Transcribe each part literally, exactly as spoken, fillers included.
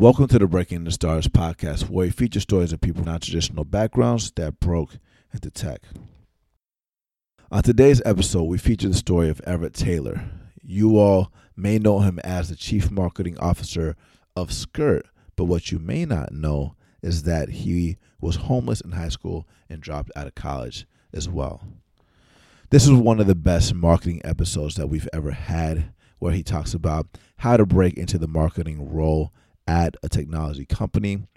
Welcome to the Breaking the Stars podcast, where we feature stories of people with non-traditional backgrounds that broke into tech. On today's episode, we feature the story of Everett Taylor. You all may know him as the Chief Marketing Officer of Skurt, but what you may not know is that he was homeless in high school and dropped out of college as well. This is one of the best marketing episodes that we've ever had, where he talks about how to break into the marketing role at a technology company,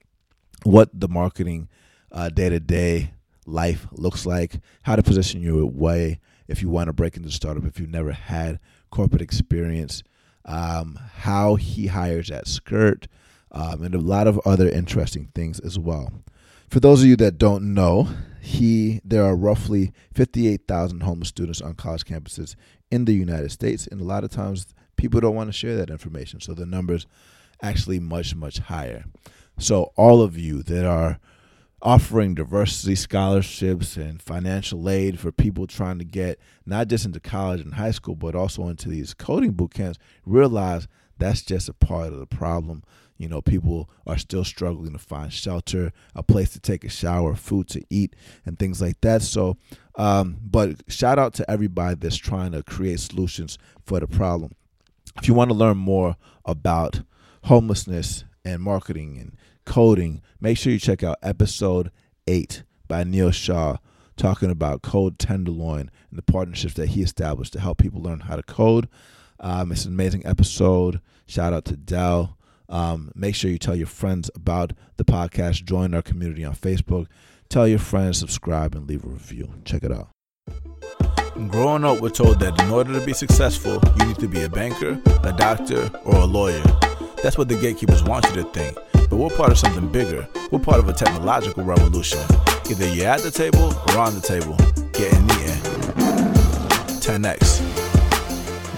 what the marketing uh, day-to-day life looks like, how to position your way if you want to break into a startup, if you've never had corporate experience, um, how he hires at Skurt, um, and a lot of other interesting things as well. For those of you that don't know, he there are roughly fifty-eight thousand homeless students on college campuses in the United States, and a lot of times people don't want to share that information, so the number's actually much, much higher. So all of you that are offering diversity scholarships and financial aid for people trying to get not just into college and high school, but also into these coding boot camps, realize that's just a part of the problem. You know, people are still struggling to find shelter, a place to take a shower, food to eat, and things like that. So, um, but shout out to everybody that's trying to create solutions for the problem. If you want to learn more about homelessness and marketing and coding, make sure you check out episode eight by Neil Shaw, talking about Code Tenderloin and the partnerships that he established to help people learn how to code. Um, it's an amazing episode. Shout out to Dell. Um, make sure you tell your friends about the podcast. Join our community on Facebook. Tell your friends, subscribe, and leave a review. Check it out. Growing up, we're told that in order to be successful, you need to be a banker, a doctor, or a lawyer. That's what the gatekeepers want you to think. But we're part of something bigger. We're part of a technological revolution. Either you're at the table or on the table. Get in the end. ten X.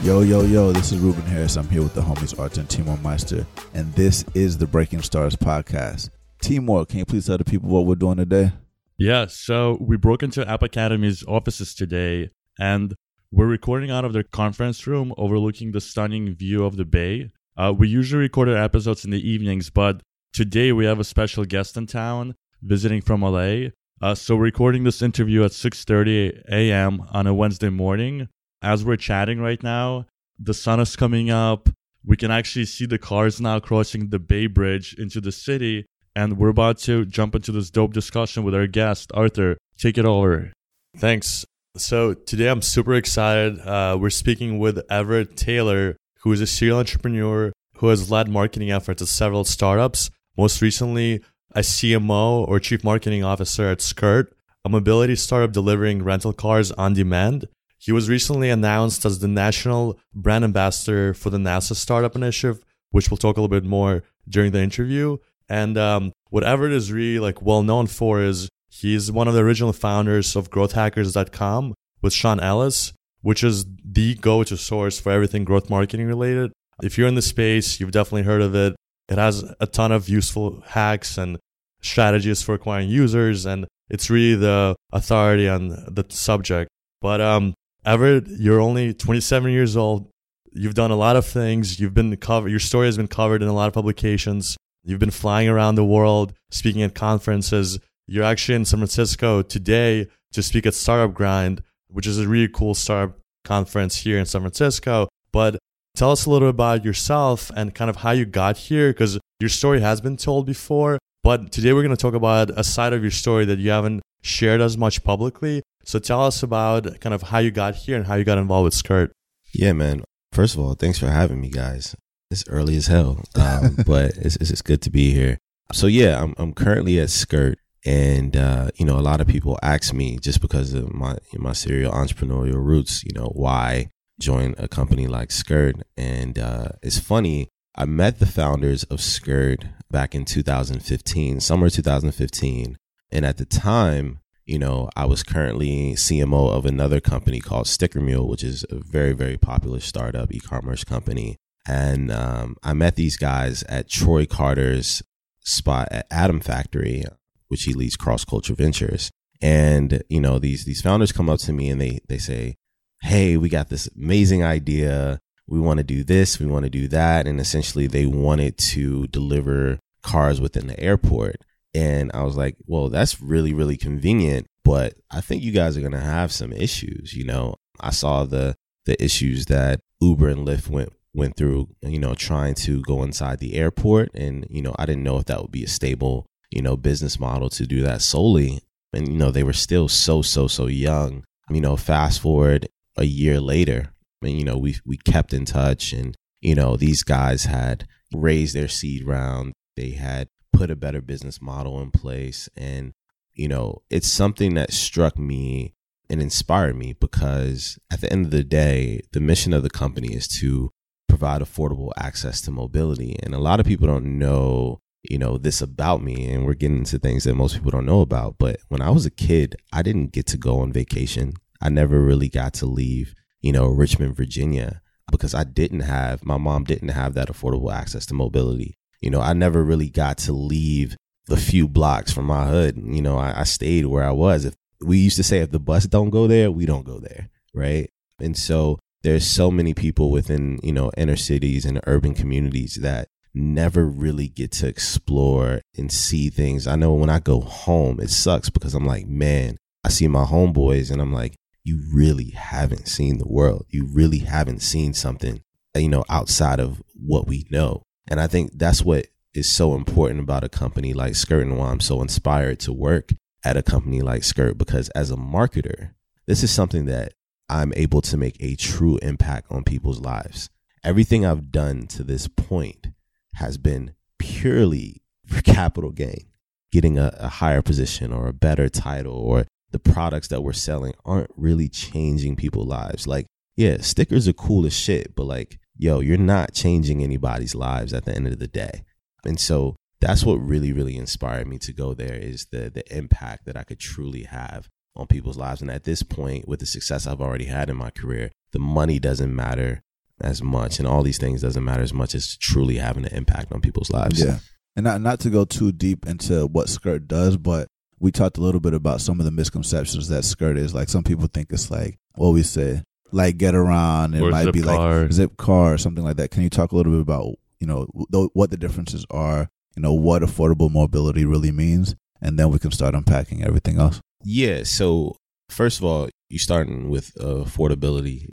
Yo, yo, yo, this is Ruben Harris. I'm here with the homies Arthur and Timor Meister, and this is the Breaking Stars podcast. Timor, can you please tell the people what we're doing today? Yeah, so we broke into App Academy's offices today, and we're recording out of their conference room overlooking the stunning view of the bay. Uh, we usually record our episodes in the evenings, but today we have a special guest in town visiting from L A. Uh, so we're recording this interview at six thirty a.m. on a Wednesday morning. As we're chatting right now, the sun is coming up. We can actually see the cars now crossing the Bay Bridge into the city. And we're about to jump into this dope discussion with our guest, Arthur. Take it over. Thanks. So today I'm super excited. Uh, we're speaking with Everett Taylor, who is a serial entrepreneur who has led marketing efforts at several startups, most recently a C M O or Chief Marketing Officer at Skurt, a mobility startup delivering rental cars on demand. He was recently announced as the National Brand Ambassador for the NASA Startup Initiative, which we'll talk a little bit more during the interview. And um, what Everett is really like well known for is he's one of the original founders of growth hackers dot com with Sean Ellis, which is the go-to source for everything growth marketing related. If you're in the space, you've definitely heard of it. It has a ton of useful hacks and strategies for acquiring users, and it's really the authority on the subject. But um, Everett, you're only twenty-seven years old. You've done a lot of things. You've been covered. Your story has been covered in a lot of publications. You've been flying around the world, speaking at conferences. You're actually in San Francisco today to speak at Startup Grind, which is a really cool startup conference here in San Francisco. But tell us a little bit about yourself and kind of how you got here, because your story has been told before. But today we're going to talk about a side of your story that you haven't shared as much publicly. So tell us about kind of how you got here and how you got involved with Skurt. Yeah, man. First of all, thanks for having me, guys. It's early as hell, um, but it's, it's good to be here. So yeah, I'm, I'm currently at Skurt. And, uh, you know, a lot of people ask me, just because of my my serial entrepreneurial roots, you know, why join a company like Skurt? And uh, it's funny, I met the founders of Skurt back in two thousand fifteen, summer two thousand fifteen. And at the time, you know, I was currently C M O of another company called Sticker Mule, which is a very, very popular startup e-commerce company. And um, I met these guys at Troy Carter's spot at Atom Factory, which he leads, Cross Culture Ventures. And, you know, these these founders come up to me and they they say, hey, we got this amazing idea. we want to do this, we want to do that. And essentially they wanted to deliver cars within the airport. And I was like, well, that's really, really convenient, but I think you guys are going to have some issues. You know, I saw the the issues that Uber and Lyft went went through, you know, trying to go inside the airport. And, you know, I didn't know if that would be a stable, you know, business model to do that solely. And, you know, they were still so, so, so young. You know, fast forward a year later, and, you know, we we kept in touch, and, you know, these guys had raised their seed round. They had put a better business model in place. And, you know, it's something that struck me and inspired me, because at the end of the day, the mission of the company is to provide affordable access to mobility. And a lot of people don't know, you know, this about me, and we're getting into things that most people don't know about. But when I was a kid, I didn't get to go on vacation. I never really got to leave, you know, Richmond, Virginia, because I didn't have, my mom didn't have that affordable access to mobility. You know, I never really got to leave the few blocks from my hood. You know, I, I stayed where I was. If we used to say, if the bus don't go there, we don't go there. Right. And so there's so many people within, you know, inner cities and urban communities that never really get to explore and see things. I know when I go home, it sucks, because I'm like, man, I see my homeboys and I'm like, you really haven't seen the world. You really haven't seen something, you know, outside of what we know. And I think that's what is so important about a company like Skurt, and why I'm so inspired to work at a company like Skurt, because as a marketer, this is something that I'm able to make a true impact on people's lives. Everything I've done to this point has been purely for capital gain, getting a, a higher position or a better title, or the products that we're selling aren't really changing people's lives. Like, yeah, stickers are cool as shit, but like, yo, you're not changing anybody's lives at the end of the day. And so that's what really, really inspired me to go there, is the the impact that I could truly have on people's lives. And at this point, with the success I've already had in my career, the money doesn't matter as much, and all these things doesn't matter as much as truly having an impact on people's lives. Yeah. And not not to go too deep into what Skurt does, but we talked a little bit about some of the misconceptions that Skurt is. Like, some people think it's like what we say, like Getaround, it or might be car. Like Zipcar or something like that. Can you talk a little bit about, you know, th- what the differences are, you know, what affordable mobility really means, and then we can start unpacking everything else? Yeah. So first of all, you're starting with uh, affordability.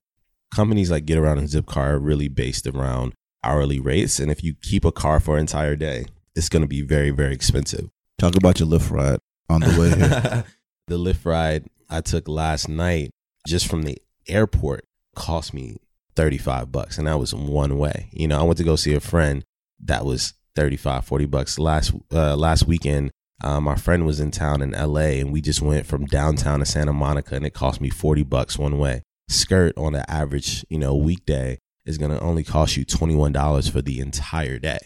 Companies like Getaround and Zipcar are really based around hourly rates. And if you keep a car for an entire day, it's going to be very, very expensive. Talk about your Lyft ride on the way here. The Lyft ride I took last night just from the airport cost me thirty-five bucks, and that was one way. You know, I went to go see a friend, that was thirty-five, forty bucks. Last uh, last weekend, um, our friend was in town in L A, and we just went from downtown to Santa Monica, and it cost me forty bucks one way. Skurt on the average, you know, weekday is going to only cost you twenty-one dollars for the entire day.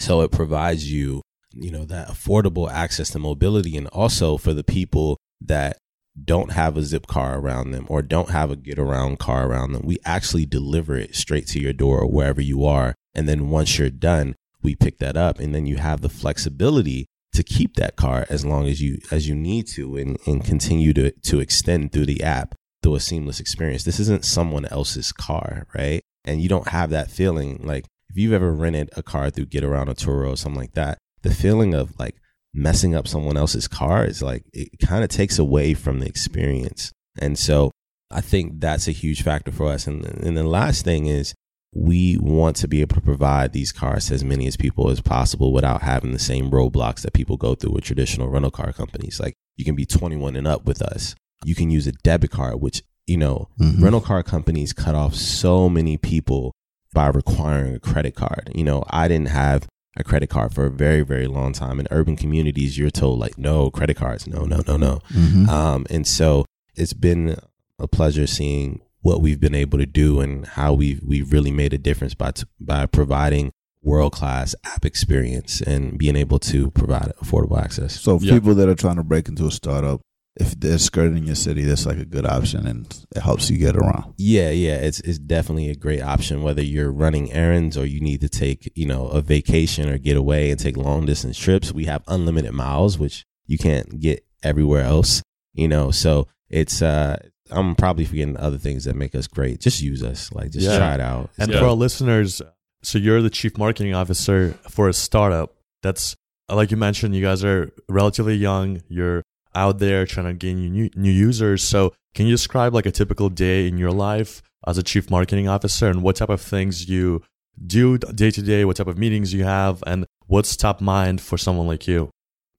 So it provides you, you know, that affordable access to mobility. And also for the people that don't have a Zipcar around them or don't have a Getaround car around them, we actually deliver it straight to your door or wherever you are. And then once you're done, we pick that up, and then you have the flexibility to keep that car as long as you as you need to, and, and continue to, to extend through the app, through a seamless experience. This isn't someone else's car, right? And you don't have that feeling, like if you've ever rented a car through Getaround or Turo or something like that, the feeling of like messing up someone else's car is like, it kind of takes away from the experience. And so I think that's a huge factor for us. And, and the last thing is, we want to be able to provide these cars to as many as people as possible without having the same roadblocks that people go through with traditional rental car companies. Like, you can be twenty-one and up with us. You can use a debit card, which, you know, mm-hmm. rental car companies cut off so many people by requiring a credit card. You know, I didn't have a credit card for a very, very long time. In urban communities, you're told like, no, credit cards, no, no, no, no. Mm-hmm. Um, and so it's been a pleasure seeing what we've been able to do and how we've, we've really made a difference by t- by providing world-class app experience and being able to provide affordable access. So yeah. People that are trying to break into a startup, if they're skirting your city, that's like a good option, and it helps you get around. Yeah, yeah. It's it's definitely a great option, whether you're running errands or you need to take, you know, a vacation or get away and take long-distance trips. We have unlimited miles, which you can't get everywhere else, you know, so it's uh I'm probably forgetting other things that make us great. Just use us. Like, just yeah. try it out. And yeah. for our listeners, so you're the chief marketing officer for a startup. That's, like you mentioned, you guys are relatively young. You're out there trying to gain new, new users. So can you describe like a typical day in your life as a chief marketing officer and what type of things you do day to day, what type of meetings you have, and what's top mind for someone like you?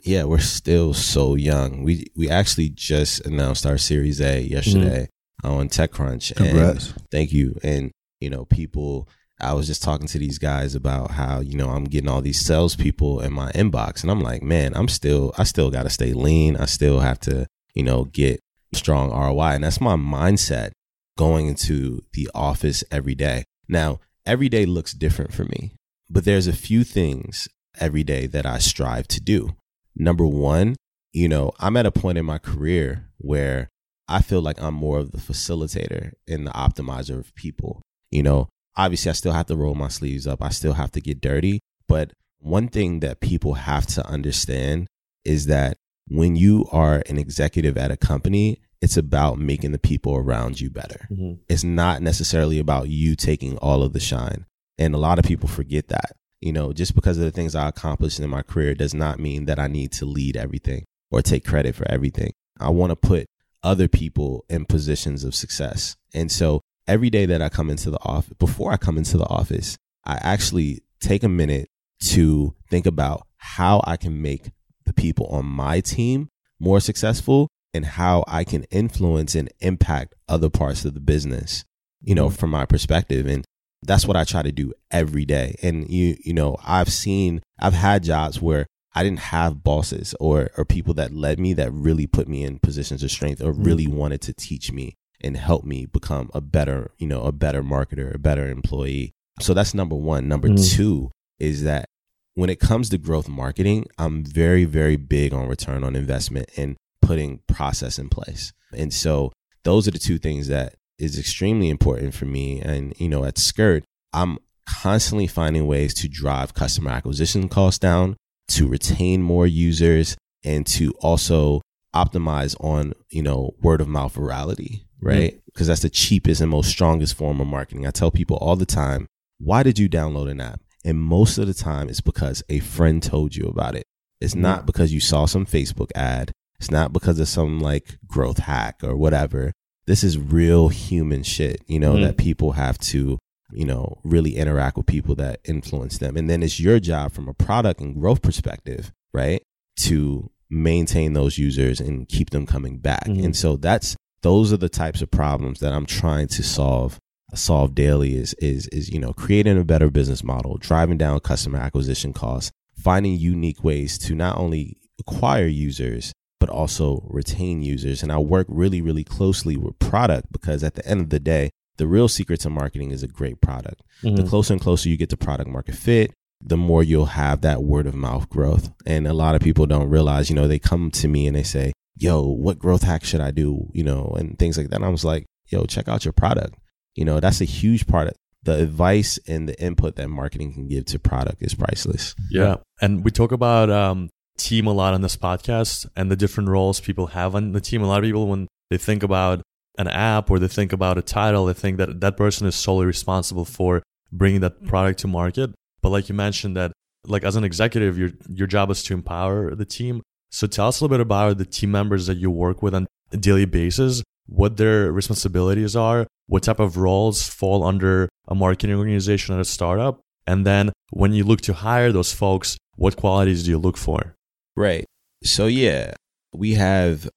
Yeah, we're still so young. We we actually just announced our Series A yesterday mm-hmm. on TechCrunch. Congrats. And thank you. And, you know, people, I was just talking to these guys about how, you know, I'm getting all these salespeople in my inbox. And I'm like, man, I'm still, I still got to stay lean. I still have to, you know, get strong R O I. And that's my mindset going into the office every day. Now, every day looks different for me, but there's a few things every day that I strive to do. Number one, you know, I'm at a point in my career where I feel like I'm more of the facilitator and the optimizer of people. You know, obviously, I still have to roll my sleeves up. I still have to get dirty. But one thing that people have to understand is that when you are an executive at a company, it's about making the people around you better. Mm-hmm. It's not necessarily about you taking all of the shine. And a lot of people forget that. You know, just because of the things I accomplished in my career does not mean that I need to lead everything or take credit for everything. I want to put other people in positions of success. And so every day that I come into the office, before I come into the office, I actually take a minute to think about how I can make the people on my team more successful and how I can influence and impact other parts of the business, you know, from my perspective. And that's what I try to do every day. And, you you know, I've seen, I've had jobs where I didn't have bosses or or people that led me that really put me in positions of strength or really wanted to teach me and help me become a better, you know, a better marketer, a better employee. So that's number one. Number mm. two is that when it comes to growth marketing, I'm very, very big on return on investment and putting process in place. And so those are the two things that is extremely important for me. And, you know, at Skurt, I'm constantly finding ways to drive customer acquisition costs down, to retain more users, and to also optimize on, you know, word of mouth virality, right? Because mm-hmm. that's the cheapest and most strongest form of marketing. I tell people all the time, why did you download an app? And most of the time it's because a friend told you about it. It's mm-hmm. not because you saw some Facebook ad. It's not because of some like growth hack or whatever. This is real human shit, you know, mm-hmm. that people have to, you know, really interact with people that influence them. And then it's your job from a product and growth perspective, right, to maintain those users and keep them coming back. Mm-hmm. And so that's, those are the types of problems that I'm trying to solve, solve daily is, is, is, you know, creating a better business model, driving down customer acquisition costs, finding unique ways to not only acquire users, but also retain users. And I work really, really closely with product because at the end of the day, the real secret to marketing is a great product. Mm-hmm. The closer and closer you get to product market fit, the more you'll have that word of mouth growth. And a lot of people don't realize, you know, they come to me and they say, yo, what growth hack should I do? You know, and things like that. And I was like, yo, check out your product. You know, that's a huge part of the advice and the input that marketing can give to product is priceless. Yeah. And we talk about, um, team a lot on this podcast and the different roles people have on the team. A lot of people, when they think about an app or they think about a title, they think that that person is solely responsible for bringing that product to market. But like you mentioned, that like as an executive, your your job is to empower the team. So tell us a little bit about the team members that you work with on a daily basis, what their responsibilities are, what type of roles fall under a marketing organization at a startup. And then when you look to hire those folks, what qualities do you look for? Right. So, yeah, we have,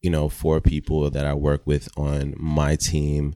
you know, four people that I work with on my team.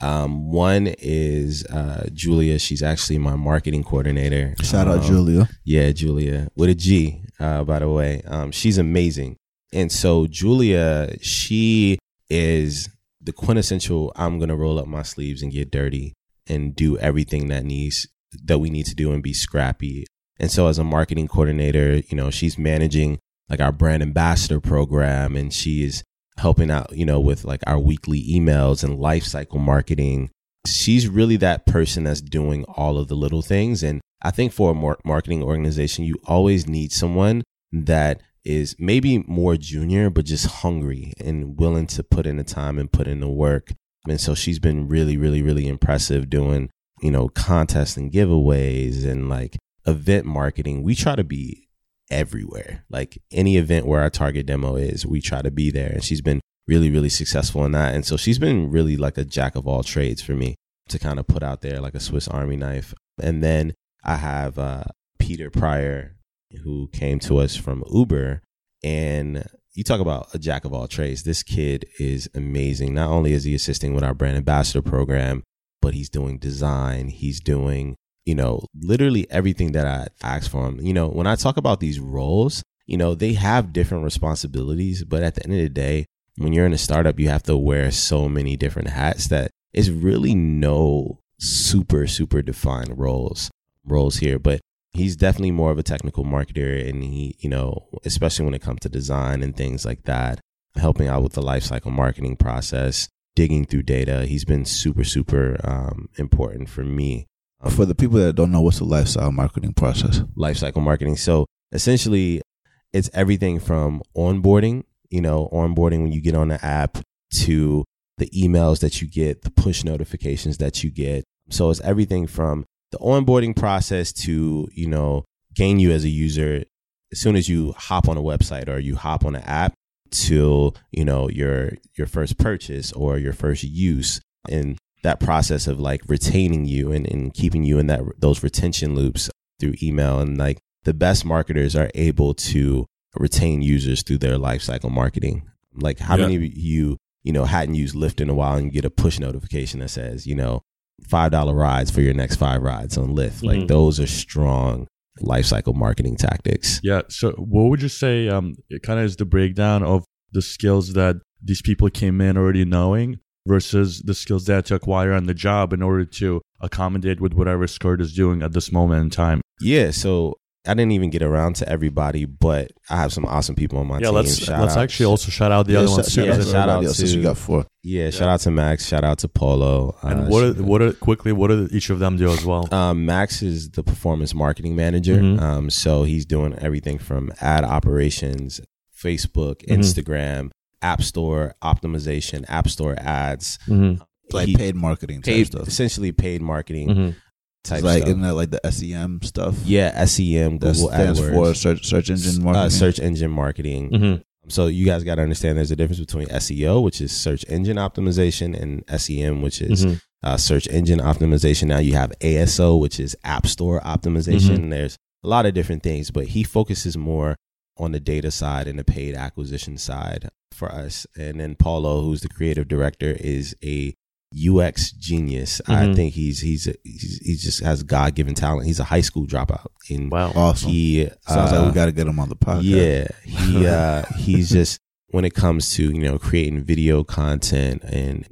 Um, one is uh, Julia. She's actually my marketing coordinator. Shout um, out Julia. Yeah, Julia with a G, uh, by the way. Um, she's amazing. And so Julia, she is the quintessential, I'm going to roll up my sleeves and get dirty and do everything that needs that we need to do and be scrappy. And so as a marketing coordinator, you know, she's managing like our brand ambassador program, and she is helping out, you know, with like our weekly emails and lifecycle marketing. She's really that person that's doing all of the little things. And I think for a marketing organization, you always need someone that is maybe more junior, but just hungry and willing to put in the time and put in the work. And so she's been really, really, really impressive doing, you know, contests and giveaways and like event marketing. We try to be everywhere. Like any event where our target demo is, we try to be there. And she's been really, really successful in that. And so she's been really like a jack of all trades for me to kind of put out there like a Swiss Army knife. And then I have uh, Peter Pryor, who came to us from Uber. And you talk about a jack of all trades. This kid is amazing. Not only is he assisting with our brand ambassador program, but he's doing design. He's doing, you know, literally everything that I asked for him. You know, when I talk about these roles, you know, they have different responsibilities. But at the end of the day, when you're in a startup, you have to wear so many different hats that it's really no super, super defined roles, roles here. But he's definitely more of a technical marketer, and he, you know, especially when it comes to design and things like that, helping out with the lifecycle marketing process, digging through data. He's been super, super um, important for me. Um, for the people that don't know, what's the lifecycle marketing process? Lifecycle marketing. So essentially, it's everything from onboarding, you know, onboarding when you get on the app, to the emails that you get, the push notifications that you get. So it's everything from the onboarding process to, you know, gain you as a user as soon as you hop on a website or you hop on an app, till, you know, your your first purchase or your first use, and that process of like retaining you and, and keeping you in that those retention loops through email. And like the best marketers are able to retain users through their lifecycle marketing. Like how yeah. many of you, you know, hadn't used Lyft in a while and get a push notification that says, you know, five dollar rides for your next five rides on Lyft. Like mm-hmm. those are strong lifecycle marketing tactics. Yeah. So what would you say um, it kind of is the breakdown of the skills that these people came in already knowing versus the skills they had to acquire on the job in order to accommodate with whatever Skurt is doing at this moment in time? Yeah. So I didn't even get around to everybody, but I have some awesome people on my yeah, team. Let's, shout let's out. actually also shout out the yeah, other ones. Yeah, yeah, shout out to you got four. Yeah, yeah, shout out to Max. Shout out to Polo. And uh, what are, what are, quickly? What do each of them do as well? Um, Max is the performance marketing manager. Mm-hmm. Um, so he's doing everything from ad operations, Facebook, mm-hmm. Instagram, App Store optimization, App Store ads, mm-hmm. like he, paid marketing, paid, type stuff. essentially paid marketing. Mm-hmm. Type like in that, like the S E M stuff. Yeah, S E M, Google AdWords. That's for search, search engine marketing. Uh, search engine marketing. Mm-hmm. So you guys got to understand there's a difference between S E O, which is search engine optimization, and S E M, which is mm-hmm. uh, search engine optimization. Now you have A S O, which is App Store optimization. Mm-hmm. There's a lot of different things, but he focuses more on the data side and the paid acquisition side for us. And then Paulo, who's the creative director, is a U X genius. Mm-hmm. I think he's he's, he's he just has God given talent. He's a high school dropout. And wow, awesome! He, Sounds uh, like we got to get him on the podcast. Yeah, he uh, he's just when it comes to, you know, creating video content, and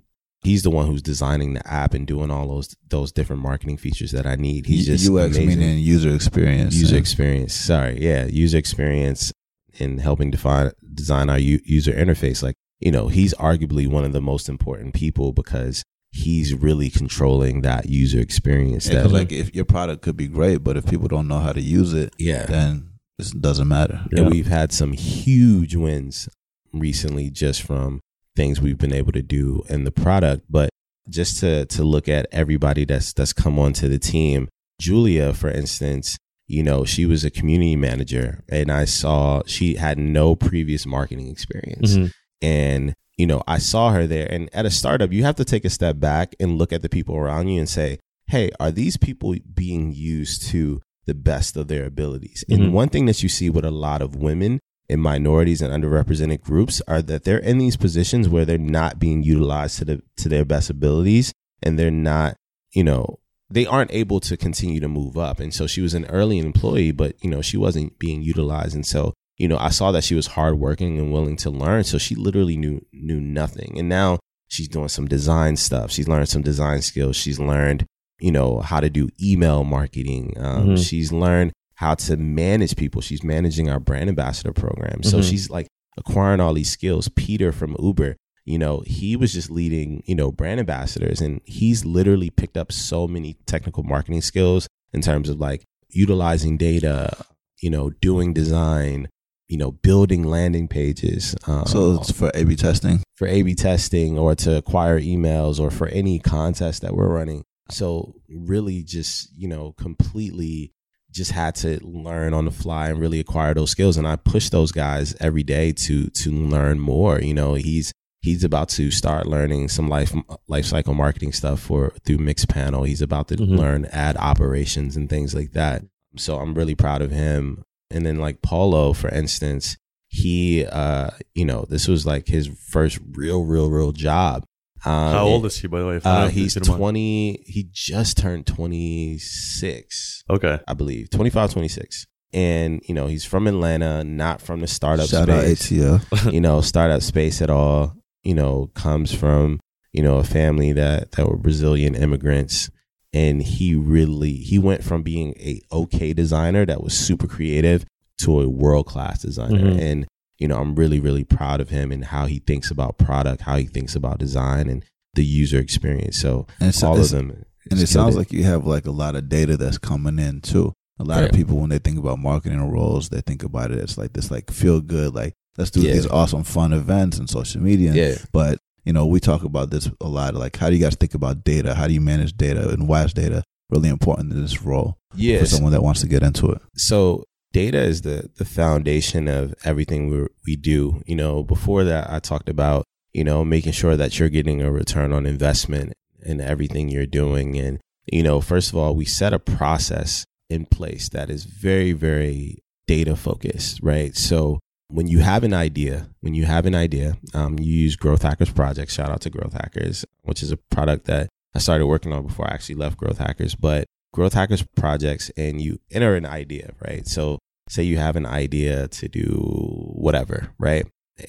he's the one who's designing the app and doing all those those different marketing features that I need. He's just U X amazing. Meaning user experience. User and- experience. Sorry, yeah, user experience and helping define design our u- user interface. Like, you know, he's arguably one of the most important people because he's really controlling that user experience. Yeah, that, like, if your product could be great, but if people don't know how to use it, yeah, then it doesn't matter. Yeah. And we've had some huge wins recently just from things we've been able to do in the product. But just to to look at everybody that's that's come onto the team, Julia, for instance, you know, she was a community manager, and I saw she had no previous marketing experience. Mm-hmm. And, you know, I saw her there. And at a startup, you have to take a step back and look at the people around you and say, hey, are these people being used to the best of their abilities? Mm-hmm. And one thing that you see with a lot of women and minorities and underrepresented groups are that they're in these positions where they're not being utilized to the, to their best abilities. And they're not, you know, they aren't able to continue to move up. And so she was an early employee, but, you know, she wasn't being utilized. And so, you know, I saw that she was hardworking and willing to learn. So she literally knew knew nothing. And now she's doing some design stuff. She's learned some design skills. She's learned, you know, how to do email marketing. Um, mm-hmm. She's learned how to manage people. She's managing our brand ambassador program. So mm-hmm. she's like acquiring all these skills. Peter from Uber, you know, he was just leading, you know, brand ambassadors. And he's literally picked up so many technical marketing skills in terms of like utilizing data, you know, doing design, you know, building landing pages. Um, so it's for A B testing? For A B testing, or to acquire emails, or for any contest that we're running. So really just, you know, completely just had to learn on the fly and really acquire those skills. And I push those guys every day to to learn more. You know, he's he's about to start learning some life life cycle marketing stuff for through Mixpanel. He's about to mm-hmm. learn ad operations and things like that. So I'm really proud of him. And then like Paulo, for instance, he, uh, you know, this was like his first real, real, real job. Um, How old is he, by the way? Uh, he's twenty. He just turned twenty-six. Okay. I believe twenty-five, twenty-six. And, you know, he's from Atlanta, not from the startup space. Shout out A T L. You know, startup space at all, you know, comes from, you know, a family that, that were Brazilian immigrants. And he really, he went from being a okay designer that was super creative to a world-class designer. Mm-hmm. And, you know, I'm really, really proud of him and how he thinks about product, how he thinks about design and the user experience. So and all of them. And it sounds it. like you have like a lot of data that's coming in too. A lot yeah. of people, when they think about marketing roles, they think about it as like this, like feel good, like let's do yeah. these awesome fun events and social media. Yeah. But you know, we talk about this a lot. Like, how do you guys think about data? How do you manage data? And why is data really important in this role yes. for someone that wants to get into it? So data is the the foundation of everything we we do. You know, before that, I talked about, you know, making sure that you're getting a return on investment in everything you're doing. And, you know, first of all, we set a process in place that is very, very data focused, right? So when you have an idea, when you have an idea, um, you use Growth Hackers Projects. Shout out to Growth Hackers, which is a product that I started working on before I actually left Growth Hackers. But Growth Hackers Projects, and you enter an idea, right? So say you have an idea to do whatever, right?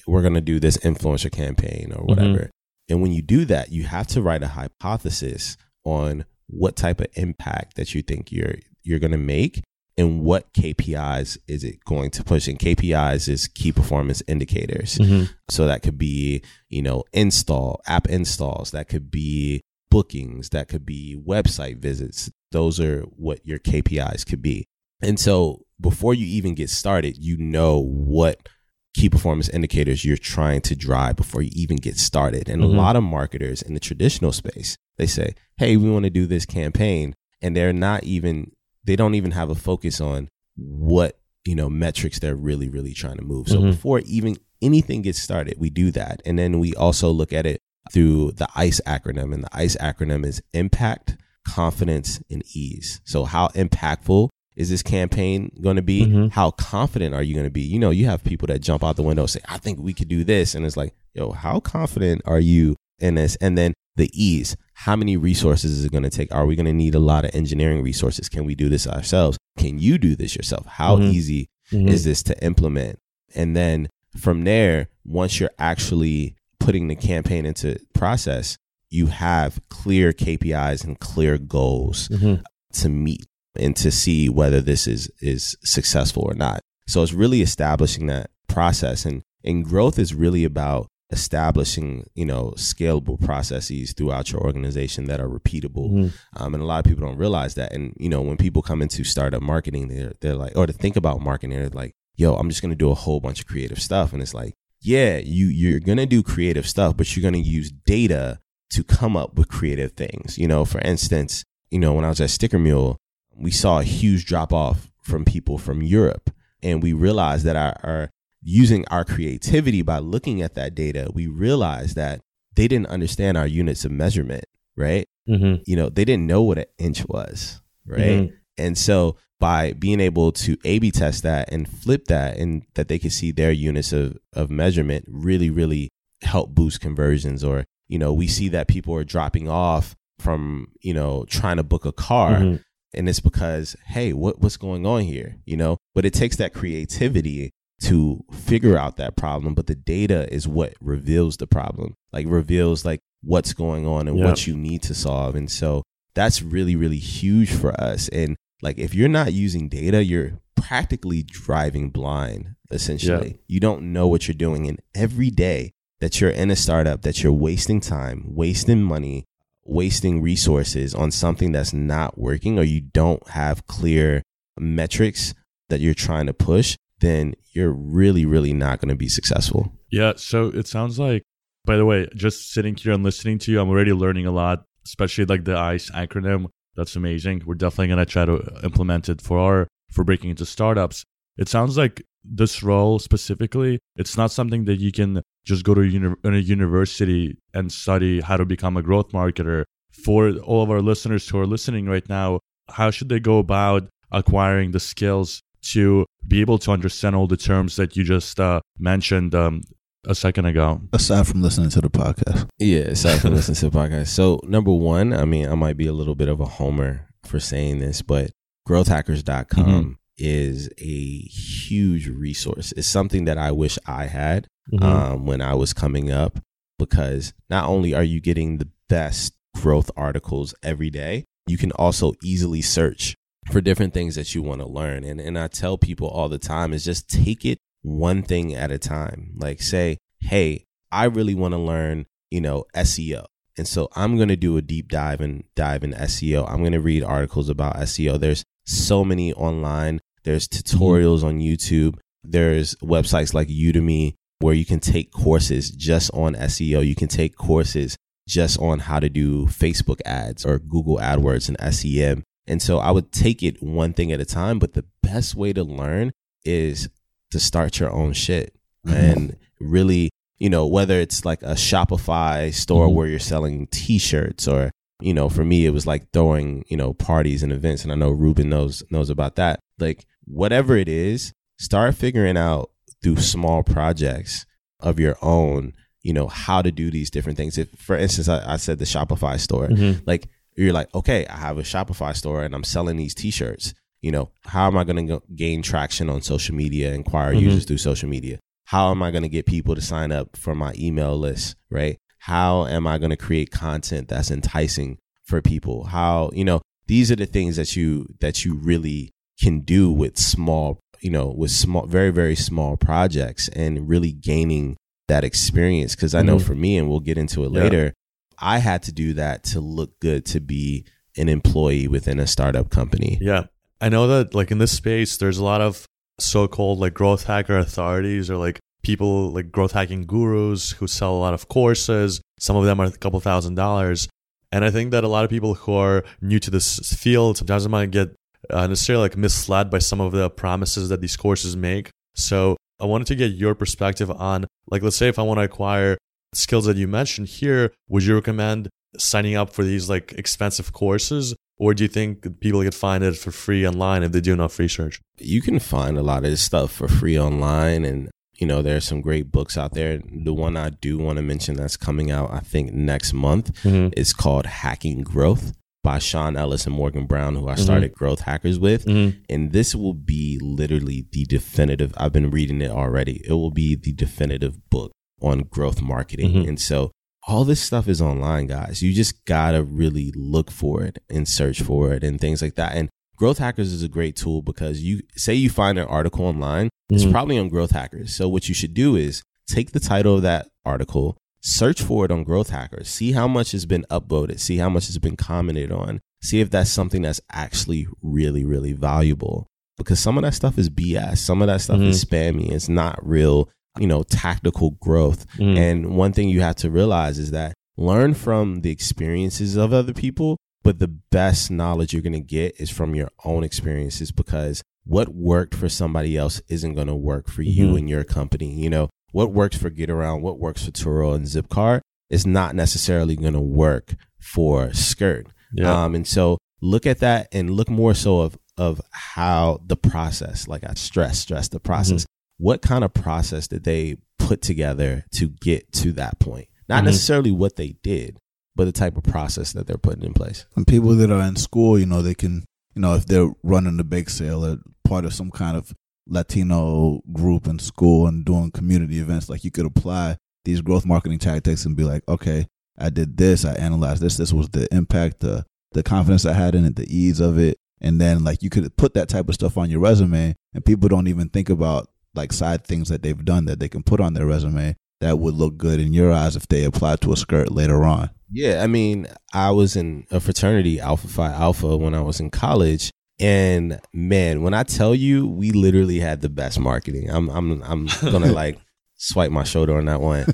We're going to do this influencer campaign or whatever. Mm-hmm. And when you do that, you have to write a hypothesis on what type of impact that you think you're you're going to make. And what K P Is is it going to push? And K P Is is key performance indicators. Mm-hmm. So that could be, you know, install, app installs. That could be bookings. That could be website visits. Those are what your K P Is could be. And so before you even get started, you know what key performance indicators you're trying to drive before you even get started. And mm-hmm. a lot of marketers in the traditional space, they say, hey, we want to do this campaign. And they're not even... they don't even have a focus on what, you know, metrics they're really, really trying to move. So mm-hmm. before even anything gets started, we do that. And then we also look at it through the ICE acronym. And the ICE acronym is impact, confidence, and ease. So how impactful is this campaign going to be? Mm-hmm. How confident are you going to be? You know, you have people that jump out the window and say, I think we could do this. And it's like, yo, how confident are you in this? And then the ease. How many resources is it going to take? Are we going to need a lot of engineering resources? Can we do this ourselves? Can you do this yourself? How mm-hmm. easy mm-hmm. is this to implement? And then from there, once you're actually putting the campaign into process, you have clear K P Is and clear goals mm-hmm. to meet and to see whether this is, is successful or not. So it's really establishing that process. And, and growth is really about establishing, you know, scalable processes throughout your organization that are repeatable. Mm-hmm. Um, and a lot of people don't realize that. And, you know, when people come into startup marketing, they're, they're like, or to think about marketing, they're like, yo, I'm just going to do a whole bunch of creative stuff. And it's like, yeah, you, you're going to do creative stuff, but you're going to use data to come up with creative things. You know, for instance, you know, when I was at Sticker Mule, we saw a huge drop off from people from Europe. And we realized that our, our using our creativity by looking at that data, we realized that they didn't understand our units of measurement, right? Mm-hmm. You know, they didn't know what an inch was, right? Mm-hmm. And so by being able to A B test that and flip that and that they could see their units of, of measurement really, really help boost conversions. Or, you know, we see that people are dropping off from, you know, trying to book a car. Mm-hmm. And it's because, hey, what what's going on here? You know, but it takes that creativity to figure out that problem, but the data is what reveals the problem, like reveals like what's going on and yeah. what you need to solve. And so that's really, really huge for us. And like, if you're not using data, you're practically driving blind, essentially. Yeah. You don't know what you're doing. And every day that you're in a startup, that you're wasting time, wasting money, wasting resources on something that's not working, or you don't have clear metrics that you're trying to push, then you're really, really not going to be successful. Yeah. So it sounds like, by the way, just sitting here and listening to you, I'm already learning a lot, especially like the ICE acronym. That's amazing. We're definitely going to try to implement it for our, for breaking into startups. It sounds like this role specifically, it's not something that you can just go to a, uni- a university and study how to become a growth marketer. For all of our listeners who are listening right now, how should they go about acquiring the skills to be able to understand all the terms that you just uh, mentioned um, a second ago? Aside from listening to the podcast. Yeah, aside from listening to the podcast. So number one, I mean, I might be a little bit of a homer for saying this, but growth hackers dot com mm-hmm. is a huge resource. It's something that I wish I had mm-hmm. um, when I was coming up, because not only are you getting the best growth articles every day, you can also easily search for different things that you want to learn. And and I tell people all the time is just take it one thing at a time. Like say, hey, I really want to learn, you know, S E O. And so I'm going to do a deep dive and dive in S E O. I'm going to read articles about S E O. There's so many online. There's tutorials on YouTube. There's websites like Udemy where you can take courses just on S E O. You can take courses just on how to do Facebook ads or Google AdWords and S E M. And so I would take it one thing at a time, but the best way to learn is to start your own shit. Mm-hmm. And really, you know, whether it's like a Shopify store mm-hmm. where you're selling t-shirts or, you know, for me, it was like throwing, you know, parties and events. And I know Ruben knows, knows about that. Like whatever it is, start figuring out through small projects of your own, you know, how to do these different things. If, for instance, I, I said the Shopify store, mm-hmm. like, you're like, okay, I have a Shopify store and I'm selling these t-shirts. You know, how am I going to gain traction on social media, acquire mm-hmm. users through social media? How am I going to get people to sign up for my email list, right? How am I going to create content that's enticing for people? How, you know, these are the things that you that you really can do with small, you know, with small, very, very small projects and really gaining that experience. Because I know mm-hmm. for me, and we'll get into it yeah. later, I had to do that to look good to be an employee within a startup company. Yeah. I know that like in this space, there's a lot of so-called like growth hacker authorities or like people like growth hacking gurus who sell a lot of courses. Some of them are a couple thousand dollars. And I think that a lot of people who are new to this field, sometimes they might get uh, necessarily like misled by some of the promises that these courses make. So I wanted to get your perspective on like, let's say if I want to acquire skills that you mentioned here, would you recommend signing up for these like expensive courses, or do you think people could find it for free online if they do enough research? You can find a lot of this stuff for free online, and you know there are some great books out there. The one I do want to mention that's coming out, I think next month, mm-hmm. is called Hacking Growth by Sean Ellis and Morgan Brown, who I started mm-hmm. Growth Hackers with. Mm-hmm. And this will be literally the definitive. I've been reading it already. It will be the definitive book on growth marketing. Mm-hmm. And so all this stuff is online, guys. You just gotta really look for it and search for it and things like that. And Growth Hackers is a great tool because you say you find an article online, mm-hmm. it's probably on Growth Hackers. So what you should do is take the title of that article, search for it on Growth Hackers, see how much has been upvoted, see how much has been commented on, see if that's something that's actually really, really valuable. Because some of that stuff is B S. Some of that stuff mm-hmm. is spammy. It's not real, you know, tactical growth. Mm. And one thing you have to realize is that learn from the experiences of other people, but the best knowledge you're going to get is from your own experiences, because what worked for somebody else isn't going to work for you mm-hmm. and your company. You know, what works for Getaround, what works for Turo and Zipcar is not necessarily going to work for Skurt. Yeah. Um, and so look at that and look more so of, of how the process, like I stress, stress the process. Mm-hmm. What kind of process did they put together to get to that point? Not mm-hmm. necessarily what they did, but the type of process that they're putting in place. And people that are in school, you know, they can, you know, if they're running a bake sale or part of some kind of Latino group in school and doing community events, like you could apply these growth marketing tactics and be like, okay, I did this, I analyzed this, this was the impact, the, the confidence I had in it, the ease of it. And then like you could put that type of stuff on your resume, and people don't even think about like side things that they've done that they can put on their resume that would look good in your eyes if they applied to a Skurt later on. Yeah, I mean, I was in a fraternity, Alpha Phi Alpha, when I was in college, And man, when I tell you, we literally had the best marketing. I'm I'm I'm gonna like swipe my shoulder on that one.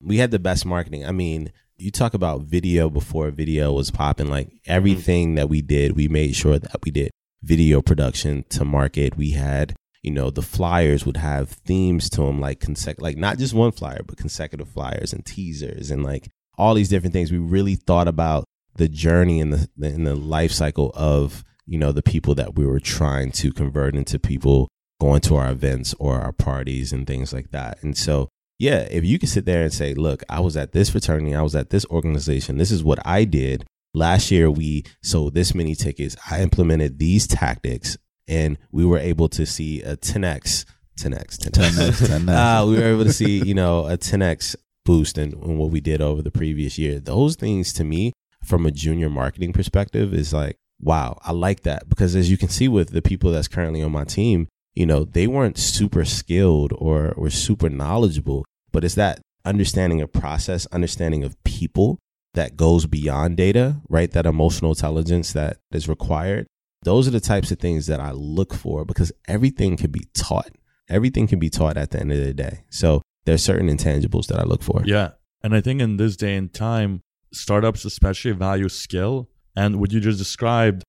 We had the best marketing. I mean, you talk about video before video was popping. Like everything that we did, we made sure that we did video production to market. We had, you know, the flyers would have themes to them, like consec- like not just one flyer, but consecutive flyers and teasers and like all these different things. We really thought about the journey and the and the life cycle of, you know, the people that we were trying to convert into people going to our events or our parties and things like that. And so, yeah, if you can sit there and say, look, I was at this fraternity, I was at this organization, this is what I did. Last year, we sold this many tickets. I implemented these tactics and we were able to see a ten X, ten X, ten X, ten X. ten X, ten X. uh, we were able to see, you know, a ten X boost in, in what we did over the previous year. Those things to me, from a junior marketing perspective, is like, wow, I like that. Because as you can see with the people that's currently on my team, you know, they weren't super skilled or, or super knowledgeable, but it's that understanding of process, understanding of people that goes beyond data, right? That emotional intelligence that is required. Those are the types of things that I look for, because everything can be taught. Everything can be taught at the end of the day. So there's certain intangibles that I look for. Yeah. And I think in this day and time, startups especially value skill. And what you just described,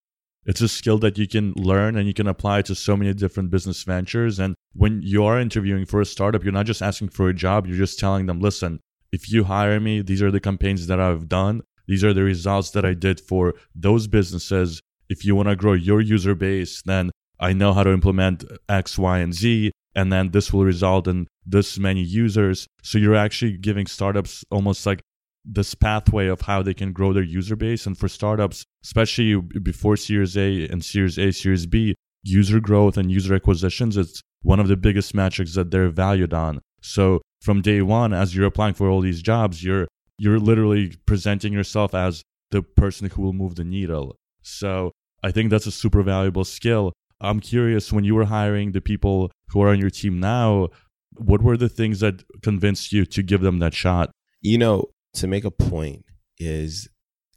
it's a skill that you can learn and you can apply to so many different business ventures. And when you are interviewing for a startup, you're not just asking for a job. You're just telling them, listen, if you hire me, these are the campaigns that I've done. These are the results that I did for those businesses. If you want to grow your user base, then I know how to implement X, Y, and Z. And then this will result in this many users. So you're actually giving startups almost like this pathway of how they can grow their user base. And for startups, especially before Series A and Series A, Series B, user growth and user acquisitions, it's one of the biggest metrics that they're valued on. So from day one, as you're applying for all these jobs, you're you're literally presenting yourself as the person who will move the needle. So I think that's a super valuable skill. I'm curious, when you were hiring the people who are on your team now, what were the things that convinced you to give them that shot? You know, to make a point is,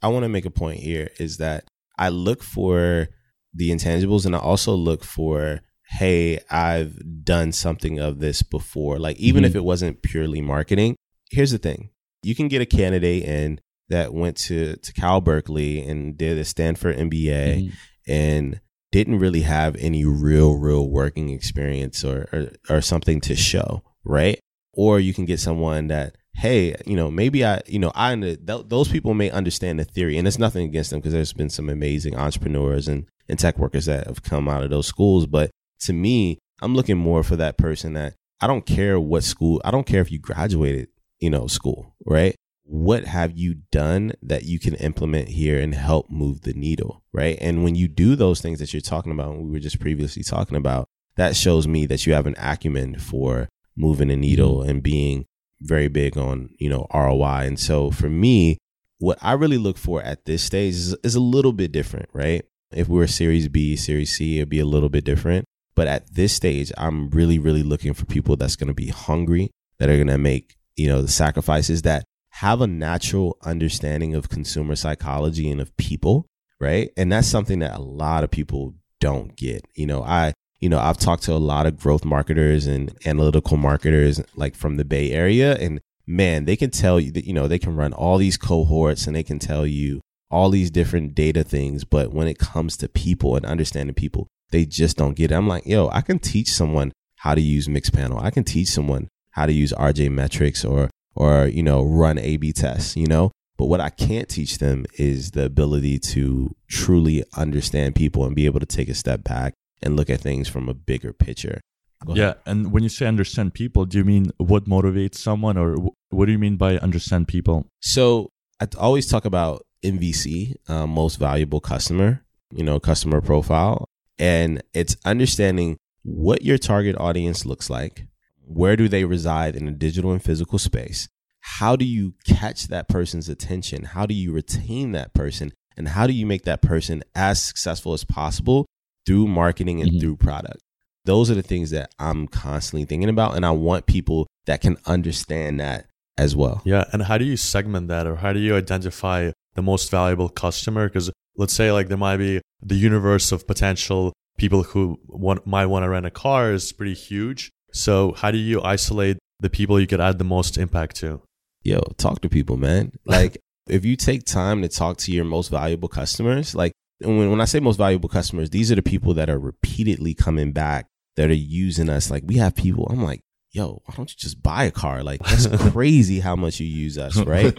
I want to make a point here, is that I look for the intangibles and I also look for, hey, I've done something of this before. Like even mm-hmm. if it wasn't purely marketing, here's the thing. You can get a candidate in that went to, to Cal Berkeley and did a Stanford M B A mm-hmm. and didn't really have any real, real working experience or, or, or something to show, right? Or you can get someone that, hey, you know, maybe I, you know, I, th- those people may understand the theory, and it's nothing against them because there's been some amazing entrepreneurs and, and tech workers that have come out of those schools. But to me, I'm looking more for that person that, I don't care what school, I don't care if you graduated, you know, school, right? What have you done that you can implement here and help move the needle, right? And when you do those things that you're talking about, and we were just previously talking about, that shows me that you have an acumen for moving the needle and being very big on, you know, R O I. And so for me, what I really look for at this stage is, is a little bit different, right? If we were Series B, Series C, it'd be a little bit different. But at this stage, I'm really, really looking for people that's going to be hungry, that are going to make, you know, the sacrifices, that have a natural understanding of consumer psychology and of people, right? And that's something that a lot of people don't get. You know, I You know, I've talked to a lot of growth marketers and analytical marketers, like from the Bay Area, and man, they can tell you that, you know, they can run all these cohorts and they can tell you all these different data things. But when it comes to people and understanding people, they just don't get it. I'm like, yo, I can teach someone how to use Mixpanel. I can teach someone how to use R J metrics or, or, you know, run A B tests, you know, but what I can't teach them is the ability to truly understand people and be able to take a step back and look at things from a bigger picture. Yeah, and when you say understand people, do you mean what motivates someone, or what do you mean by understand people? So I always talk about M V C, uh, most valuable customer, you know, customer profile. And it's understanding what your target audience looks like. Where do they reside in a digital and physical space? How do you catch that person's attention? How do you retain that person? And how do you make that person as successful as possible through marketing and mm-hmm. through product? Those are the things that I'm constantly thinking about. And I want people that can understand that as well. Yeah. And how do you segment that, or how do you identify the most valuable customer? Because let's say like there might be the universe of potential people who want, might want to rent a car is pretty huge. So how do you isolate the people you could add the most impact to? Yo, talk to people, man. Like if you take time to talk to your most valuable customers, like when, when I say most valuable customers, these are the people that are repeatedly coming back, that are using us. Like we have people, I'm like, yo, why don't you just buy a car? Like that's crazy how much you use us, right?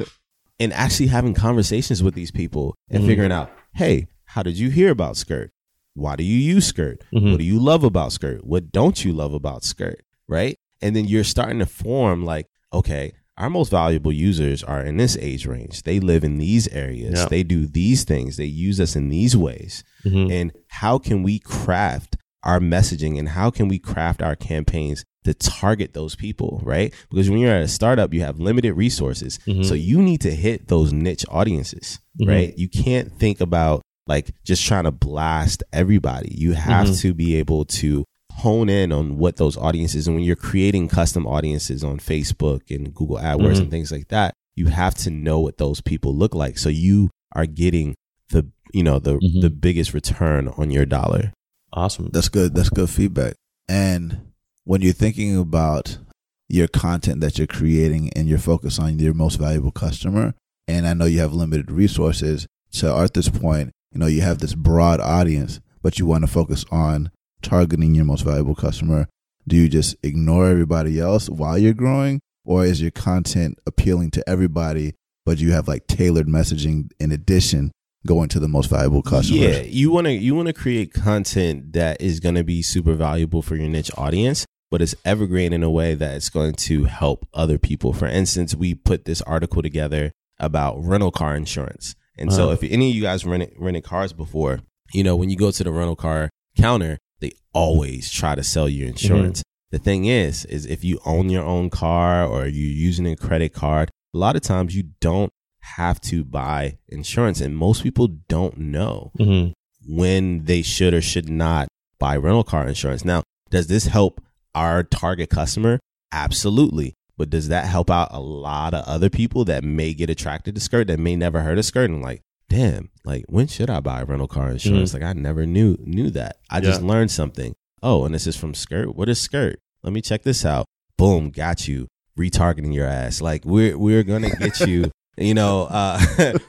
And actually having conversations with these people and mm-hmm. figuring out, hey, how did you hear about Skurt? Why do you use Skurt? Mm-hmm. What do you love about Skurt? What don't you love about Skurt? Right? And then you're starting to form like, okay, our most valuable users are in this age range. They live in these areas. Yeah. They do these things. They use us in these ways. Mm-hmm. And how can we craft our messaging and how can we craft our campaigns to target those people, right? Because when you're at a startup, you have limited resources. Mm-hmm. So you need to hit those niche audiences, mm-hmm. right? You can't think about like just trying to blast everybody. You have mm-hmm. to be able to hone in on what those audiences, and when you're creating custom audiences on Facebook and Google AdWords mm-hmm. and things like that, you have to know what those people look like. So you are getting the, you know, the, mm-hmm. the biggest return on your dollar. Awesome. That's good. That's good feedback. And when you're thinking about your content that you're creating and you're focused on your most valuable customer, and I know you have limited resources, to Arthur's point, you know, you have this broad audience, but you want to focus on targeting your most valuable customer. Do you just ignore everybody else while you're growing, or is your content appealing to everybody, but you have like tailored messaging in addition going to the most valuable customers? Yeah, you want to you want to create content that is going to be super valuable for your niche audience, but it's evergreen in a way that it's going to help other people. For instance, we put this article together about rental car insurance. And uh-huh. so if any of you guys rented, rented cars before, you know, when you go to the rental car counter, they always try to sell you insurance. Mm-hmm. The thing is, is if you own your own car or you're using a credit card, a lot of times you don't have to buy insurance, and most people don't know mm-hmm. when they should or should not buy rental car insurance. Now, does this help our target customer? Absolutely. But does that help out a lot of other people that may get attracted to Skurt, that may never heard of Skurt, and like, damn, like when should I buy rental car insurance? Mm-hmm. Like I never knew knew that. I yeah. just learned something. Oh, and this is from Skurt. What is Skurt? Let me check this out. Boom, got you. Retargeting your ass. Like we're we're gonna get you. You know, uh,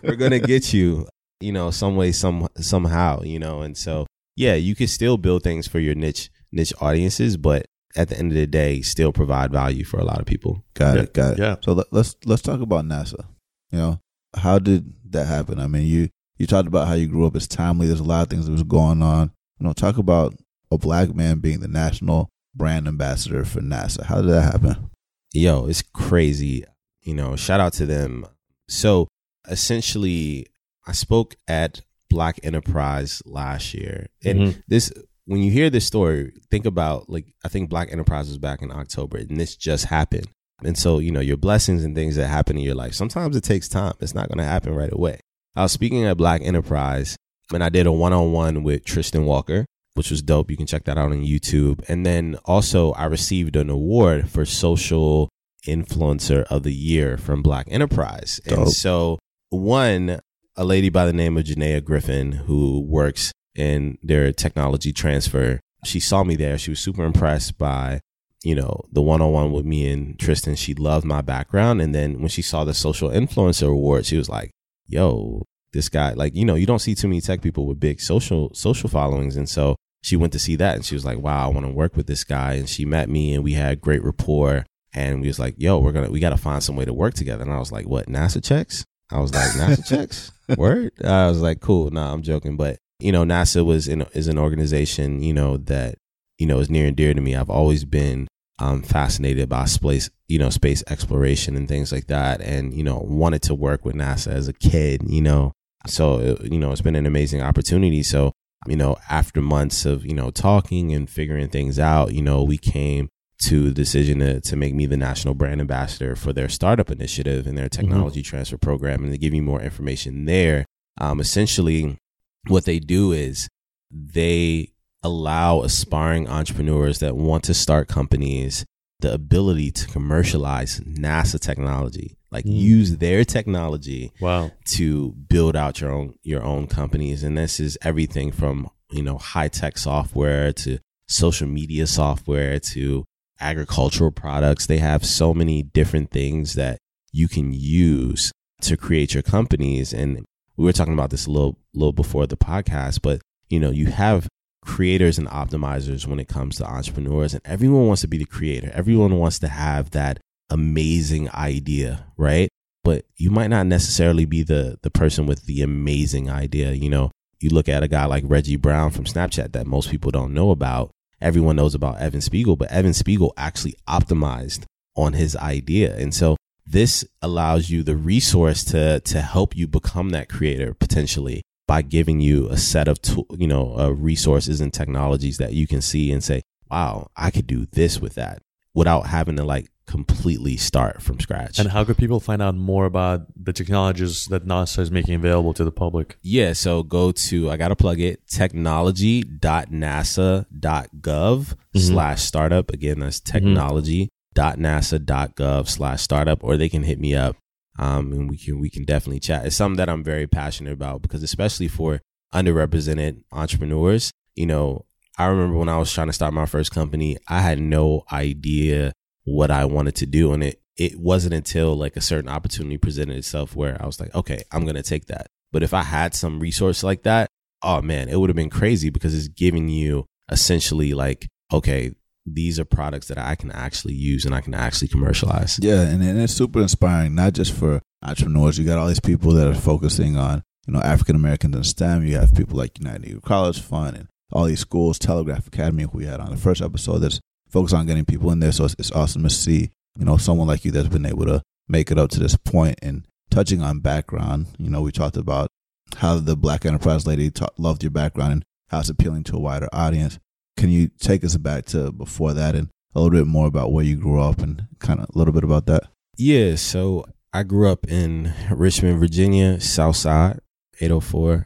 we're going to get you, you know, some way, some somehow, you know. And so, yeah, you can still build things for your niche niche audiences, but at the end of the day, still provide value for a lot of people. Got yeah. it. Got it. Yeah. So let, let's let's talk about NASA. You know, how did that happen? I mean, you, you talked about how you grew up. It's timely. There's a lot of things that was going on. You know, talk about a black man being the national brand ambassador for NASA. How did that happen? Yo, it's crazy. You know, shout out to them. So essentially, I spoke at Black Enterprise last year. And mm-hmm. this, when you hear this story, think about like, I think Black Enterprise was back in October and this just happened. And so, you know, your blessings and things that happen in your life, sometimes it takes time. It's not going to happen right away. I was speaking at Black Enterprise and I did a one-on-one with Tristan Walker, which was dope. You can check that out on YouTube. And then also I received an award for social influencer of the year from Black Enterprise. Dope. And so one, a lady by the name of Janaea Griffin, who works in their technology transfer, she saw me there. She was super impressed by, you know, the one-on-one with me and Tristan. She loved my background. And then when she saw the social influencer award, she was like, yo, this guy, like, you know, you don't see too many tech people with big social, social followings. And so she went to see that and she was like, wow, I want to work with this guy. And she met me and we had great rapport. And we was like, yo, we're gonna, we got to find some way to work together. And I was like, what, NASA checks? I was like, NASA checks? Word? I was like, cool. Nah, I'm joking. But, you know, NASA was in, is an organization, you know, that, you know, is near and dear to me. I've always been um, fascinated by space, you know, space exploration and things like that. And, you know, wanted to work with NASA as a kid, you know. So, it, you know, it's been an amazing opportunity. So, you know, after months of, you know, talking and figuring things out, you know, we came to the decision to, to make me the national brand ambassador for their startup initiative and their technology mm-hmm. transfer program. And to give you more information there, um, essentially what they do is they allow aspiring entrepreneurs that want to start companies the ability to commercialize NASA technology. Like mm. use their technology wow. to build out your own your own companies. And this is everything from, you know, high tech software to social media software to agricultural products. They have so many different things that you can use to create your companies. And we were talking about this a little little before the podcast, but you know, you have creators and optimizers when it comes to entrepreneurs, and everyone wants to be the creator. Everyone wants to have that amazing idea, right? But you might not necessarily be the the person with the amazing idea. You know, you look at a guy like Reggie Brown from Snapchat that most people don't know about. Everyone knows about Evan Spiegel, but Evan Spiegel actually optimized on his idea. And so this allows you the resource to to help you become that creator potentially by giving you a set of tool, you know, uh, resources and technologies that you can see and say, wow, I could do this with that without having to like completely start from scratch. And how could people find out more about the technologies that NASA is making available to the public? Yeah, so go to, I got to plug it, technology dot nasa dot gov mm-hmm. slash startup. Again, that's technology dot nasa dot gov slash startup, or they can hit me up um, and we can, we can definitely chat. It's something that I'm very passionate about because especially for underrepresented entrepreneurs, you know, I remember when I was trying to start my first company, I had no idea what I wanted to do. And it, it wasn't until like a certain opportunity presented itself where I was like, okay, I'm going to take that. But if I had some resource like that, oh man, it would have been crazy because it's giving you essentially like, okay, these are products that I can actually use and I can actually commercialize. Yeah. And, and it's super inspiring, not just for entrepreneurs. You got all these people that are focusing on, you know, African-Americans in STEM. You have people like United Eagle College Fund and all these schools, Telegraph Academy, who we had on the first episode that's focus on getting people in there. So it's, it's awesome to see, you know, someone like you that's been able to make it up to this point. And touching on background, you know, we talked about how the Black Enterprise lady ta- loved your background and how it's appealing to a wider audience. Can you take us back to before that and a little bit more about where you grew up and kind of a little bit about that? Yeah. So I grew up in Richmond, Virginia, Southside, eight oh four.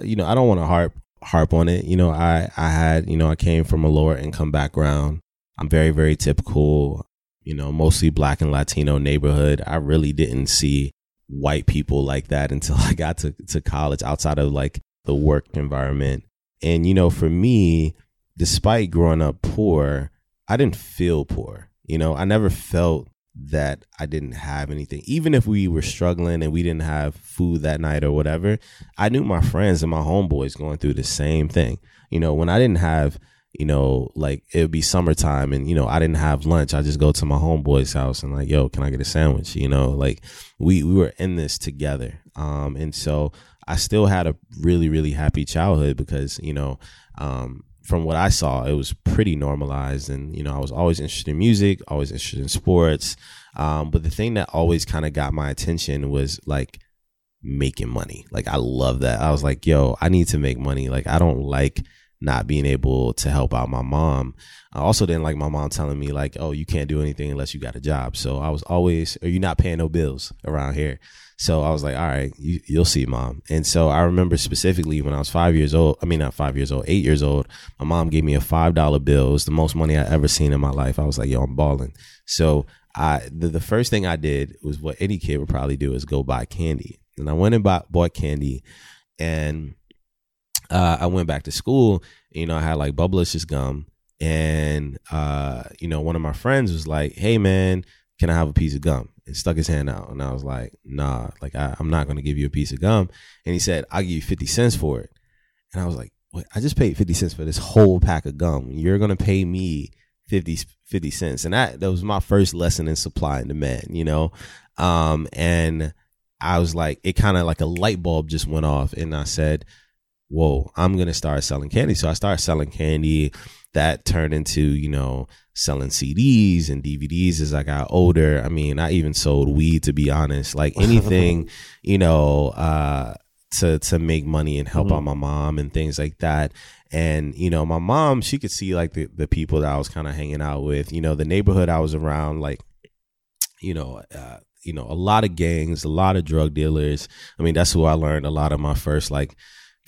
You know, I don't want to harp harp on it. You know, I, I had, you know, I came from a lower income background. I'm very, very typical, you know, mostly Black and Latino neighborhood. I really didn't see white people like that until I got to, to college outside of like the work environment. And, you know, for me, despite growing up poor, I didn't feel poor. You know, I never felt that I didn't have anything. Even if we were struggling and we didn't have food that night or whatever, I knew my friends and my homeboys going through the same thing. You know, when I didn't have, you know, like it would be summertime and, you know, I didn't have lunch. I just go to my homeboy's house and like, yo, can I get a sandwich? You know, like we, we were in this together. Um, and so I still had a really, really happy childhood because, you know, um, from what I saw, it was pretty normalized. And, you know, I was always interested in music, always interested in sports. Um, but the thing that always kind of got my attention was like making money. Like, I love that. I was like, yo, I need to make money. Like, I don't like not being able to help out my mom. I also didn't like my mom telling me like, oh, you can't do anything unless you got a job. So I was always, are you not paying no bills around here? So I was like, all right, you, you'll see, mom. And so I remember specifically when I was five years old, I mean, not five years old, eight years old, my mom gave me a five dollar bill. It was the most money I ever seen in my life. I was like, yo, I'm balling. So I, the, the first thing I did was what any kid would probably do is go buy candy. And I went and bought, bought candy and Uh, I went back to school, you know, I had like Bubblicious gum and, uh, you know, one of my friends was like, hey, man, can I have a piece of gum? And stuck his hand out. And I was like, nah, like, I, I'm not going to give you a piece of gum. And he said, I'll give you fifty cents for it. And I was like, what? I just paid fifty cents for this whole pack of gum. You're going to pay me fifty cents. And that, that was my first lesson in supply and demand, you know, um, and I was like, it kind of like a light bulb just went off. And I said, whoa, I'm going to start selling candy. So I started selling candy. That turned into, you know, selling C Ds and D V Ds as I got older. I mean, I even sold weed, to be honest, like anything, you know, uh, to, to make money and help mm-hmm. out my mom and things like that. And, you know, my mom, she could see like the, the people that I was kind of hanging out with, you know, the neighborhood I was around, like, you know, uh, you know, a lot of gangs, a lot of drug dealers. I mean, that's who I learned a lot of my first, like,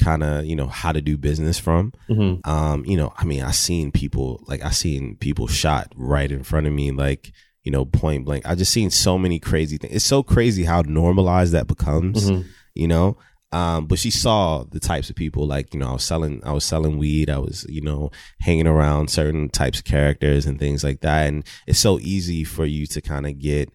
kind of, you know, how to do business from. Mm-hmm. Um, you know, I mean, I seen people like I seen people shot right in front of me, like, you know, point blank. I just seen so many crazy things. It's so crazy how normalized that becomes, mm-hmm. you know. Um, but she saw the types of people, like, you know, I was selling, I was selling weed. I was, you know, hanging around certain types of characters and things like that. And it's so easy for you to kind of get,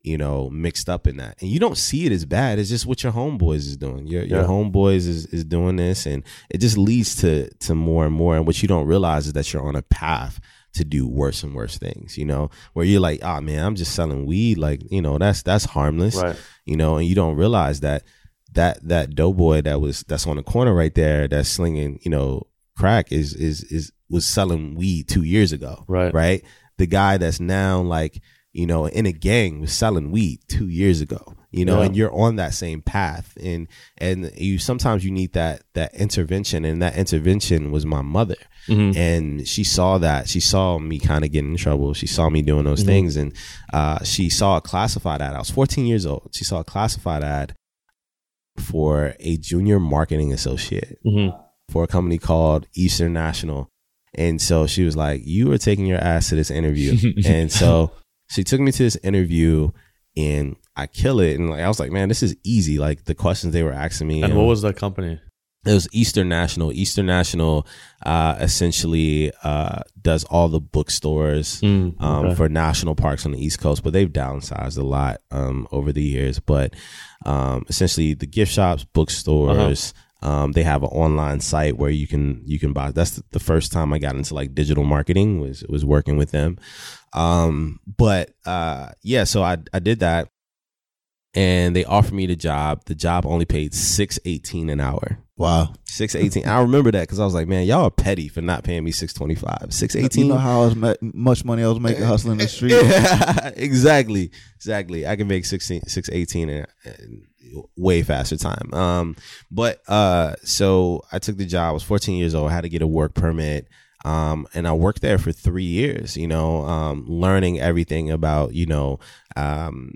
you know, mixed up in that. And you don't see it as bad. It's just what your homeboys is doing. Your your yeah. homeboys is, is doing this. And it just leads to to more and more. And what you don't realize is that you're on a path to do worse and worse things, you know, where you're like, oh, man, I'm just selling weed. Like, you know, that's that's harmless, right. you know, and you don't realize that. That that doughboy that was that's on the corner right there that's slinging, you know, crack is is is was selling weed two years ago. Right. Right. The guy that's now like, you know, in a gang was selling weed two years ago, you know, yeah. and you're on that same path. And and you sometimes you need that that intervention. And that intervention was my mother. Mm-hmm. And she saw that. She saw me kind of getting in trouble. She saw me doing those mm-hmm. things. And uh, she saw a classified ad. I was fourteen years old. She saw a classified ad for a junior marketing associate mm-hmm. for a company called Eastern National. And so she was like, you are taking your ass to this interview. And so she took me to this interview and I kill it. And like I was like, man, this is easy. Like the questions they were asking me. And, and what was the company? It was Eastern National. Eastern National uh, essentially uh, does all the bookstores mm, um, okay. for national parks on the East Coast, but they've downsized a lot um, over the years. But um, essentially, the gift shops, bookstores, uh-huh. um, they have an online site where you can you can buy. That's the first time I got into like digital marketing was was working with them. Um, but uh, yeah, so I I did that, and they offered me the job. The job only paid six eighteen an hour. Wow, six eighteen. I remember that because I was like, "Man, y'all are petty for not paying me six twenty five, six eighteen." You know how I was ma- much money I was making hustling the street. Yeah, exactly, exactly. I can make sixteen, six eighteen, in, in way faster time. Um, but uh, so I took the job. I was fourteen years old. I had to get a work permit. Um, and I worked there for three years. You know, um, learning everything about you know, um,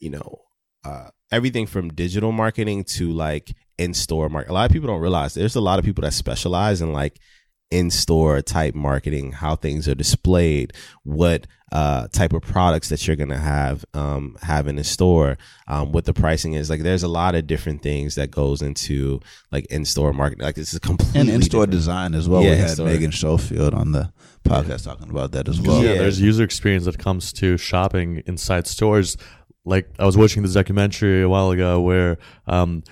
you know, uh, everything from digital marketing to like. In-store market. A lot of people don't realize there's a lot of people that specialize in like in-store type marketing, how things are displayed, what uh, type of products that you're going to have um, have in the store, um, what the pricing is. Like there's a lot of different things that goes into like in-store marketing. Like this is completely And in-store different. Design as well. Yeah, we had in-store. Megan Schofield on the podcast talking about that as well. Yeah, yeah, there's user experience that comes to shopping inside stores. Like I was watching this documentary a while ago where um,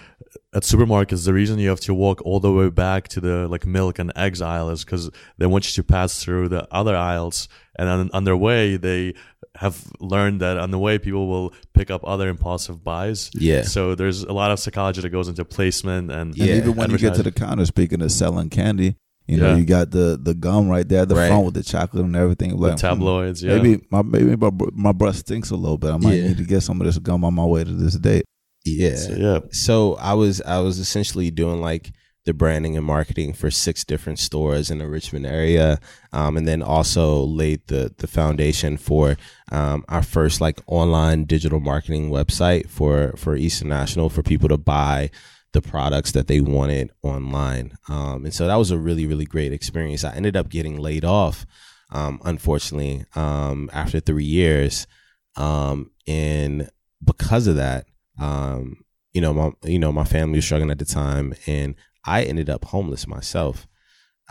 at supermarkets, the reason you have to walk all the way back to the like milk and eggs aisle is because they want you to pass through the other aisles. And on, on their way, they have learned that on the way, people will pick up other impulsive buys. Yeah. So there's a lot of psychology that goes into placement. And, and yeah, even when you get to the counter, speaking of selling candy, you know, yeah. you got the, the gum right there, the right. phone with the chocolate and everything. Like, the tabloids, hmm, yeah. Maybe my maybe my, my breath stinks a little bit. I might yeah. need to get some of this gum on my way to this date. Yeah. So, yeah. So I was I was essentially doing like the branding and marketing for six different stores in the Richmond area, um, and then also laid the the foundation for um, our first like online digital marketing website for for Eastern National for people to buy the products that they wanted online. Um, and so that was a really really great experience. I ended up getting laid off, um, unfortunately, um, after three years, um, and because of that. Um, you know, my, you know, my family was struggling at the time and I ended up homeless myself.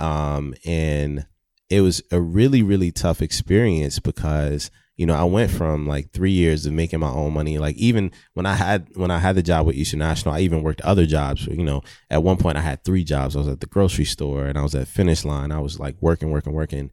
Um, and it was a really, really tough experience because, you know, I went from like three years of making my own money. Like even when I had, when I had the job with Eastern National, I even worked other jobs. You know, at one point I had three jobs. I was at the grocery store and I was at Finish Line. I was like working, working, working.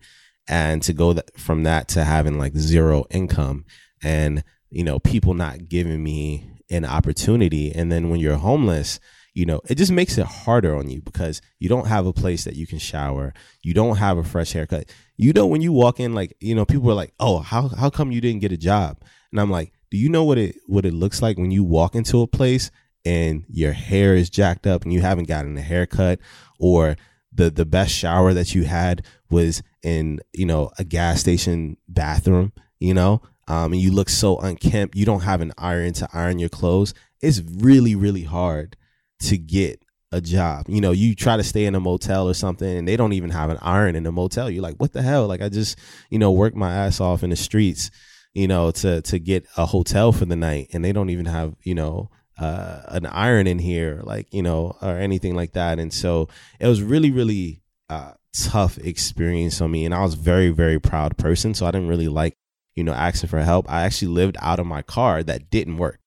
And to go th- from that to having like zero income and, you know, people not giving me an opportunity. And then when you're homeless, you know, it just makes it harder on you because you don't have a place that you can shower. You don't have a fresh haircut. You know, when you walk in, like, you know, people are like, oh, how how come you didn't get a job? And I'm like, do you know what it what it looks like when you walk into a place and your hair is jacked up and you haven't gotten a haircut, or the the best shower that you had was in, you know, a gas station bathroom, you know? Um, and you look so unkempt, you don't have an iron to iron your clothes. It's really, really hard to get a job. You know, you try to stay in a motel or something and they don't even have an iron in the motel. You're like, what the hell? Like I just, you know, work my ass off in the streets you know, to to get a hotel for the night, and they don't even have, you know, uh, an iron in here, like, you know, or anything like that. And so it was really, really uh, tough experience on me. And I was very, very proud person. So I didn't really like, you know, asking for help. I actually lived out of my car that didn't work.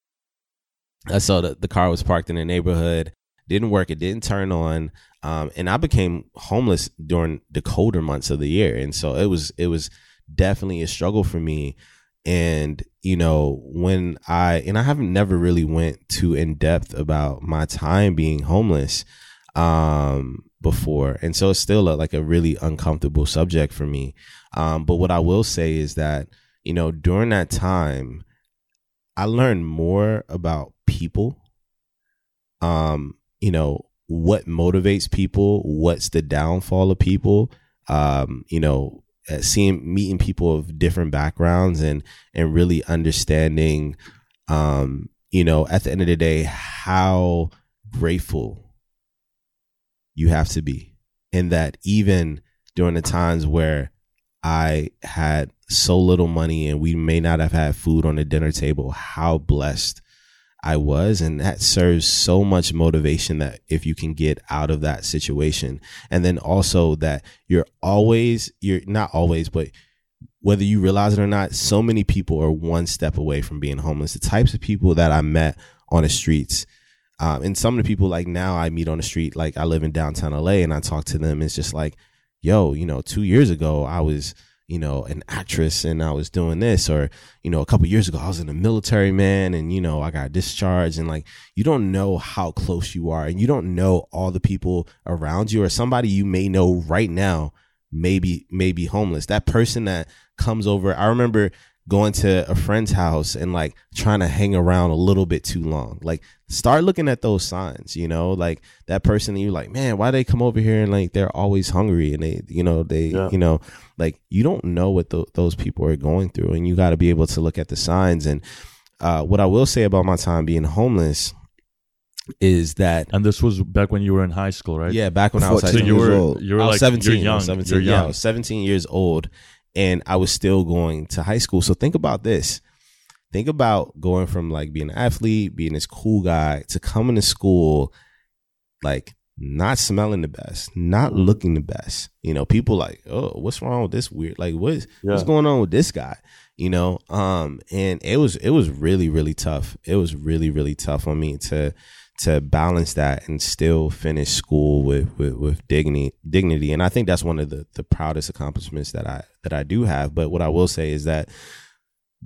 So the, the car was parked in the neighborhood, didn't work. It didn't turn on. Um, and I became homeless during the colder months of the year. And so it was it was definitely a struggle for me. And, you know, when I and I haven't never really went too in depth about my time being homeless um, before. And so it's still a, like a really uncomfortable subject for me. Um, but what I will say is that, you know, during that time, I learned more about people, um, you know, what motivates people, what's the downfall of people, um, you know, seeing meeting people of different backgrounds and and really understanding, um, you know, at the end of the day, how grateful you have to be. And that even during the times where I had so little money and we may not have had food on the dinner table, how blessed I was. And that serves so much motivation that if you can get out of that situation, and then also that you're always, you're not always, but whether you realize it or not, so many people are one step away from being homeless. The types of people that I met on the streets, um, and some of the people like now I meet on the street, like I live in downtown L A and I talk to them. It's just like, yo, you know, two years ago, I was, you know, an actress and I was doing this, or, you know, a couple years ago, I was in the military, man. And, you know, I got discharged, and like, you don't know how close you are, and you don't know all the people around you, or somebody you may know right now, maybe, maybe homeless. That person that comes over. I remember going to a friend's house and like trying to hang around a little bit too long. Like, start looking at those signs, you know, like that person that you're like, man, why they come over here and like they're always hungry and they, you know, they, yeah. you know, like you don't know what the, those people are going through, and you got to be able to look at the signs. And uh, what I will say about my time being homeless is that, and this was back when you were in high school, right? Yeah, back when I was high school. So you were, you were I was like, seventeen, you're young, I was seventeen, you're young. Yeah, I was seventeen years old. And I was still going to high school. So think about this. Think about going from like being an athlete, being this cool guy, to coming to school, like not smelling the best, not looking the best. You know, people like, oh, what's wrong with this weird? Like, what's yeah. what's going on with this guy? You know, um, and it was it was really, really tough. It was really, really tough on me to to balance that and still finish school with, with, with dignity, dignity. And I think that's one of the, the proudest accomplishments that I, that I do have. But what I will say is that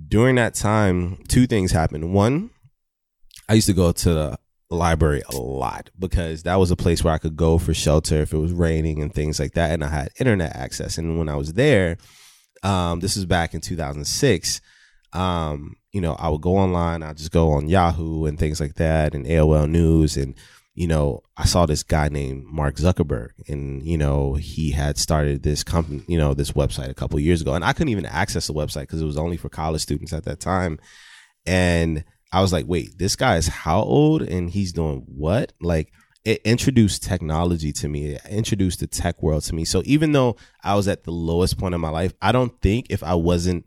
during that time, two things happened. One, I used to go to the library a lot because that was a place where I could go for shelter if it was raining and things like that. And I had internet access. And when I was there, um, this was back in two thousand six, um, you know, I would go online. I'd just go on Yahoo and things like that and A O L News. And, you know, I saw this guy named Mark Zuckerberg, and, you know, he had started this company, you know, this website a couple of years ago. And I couldn't even access the website because it was only for college students at that time. And I was like, wait, this guy is how old and he's doing what? Like, it introduced technology to me. It introduced the tech world to me. So even though I was at the lowest point of my life, I don't think if I wasn't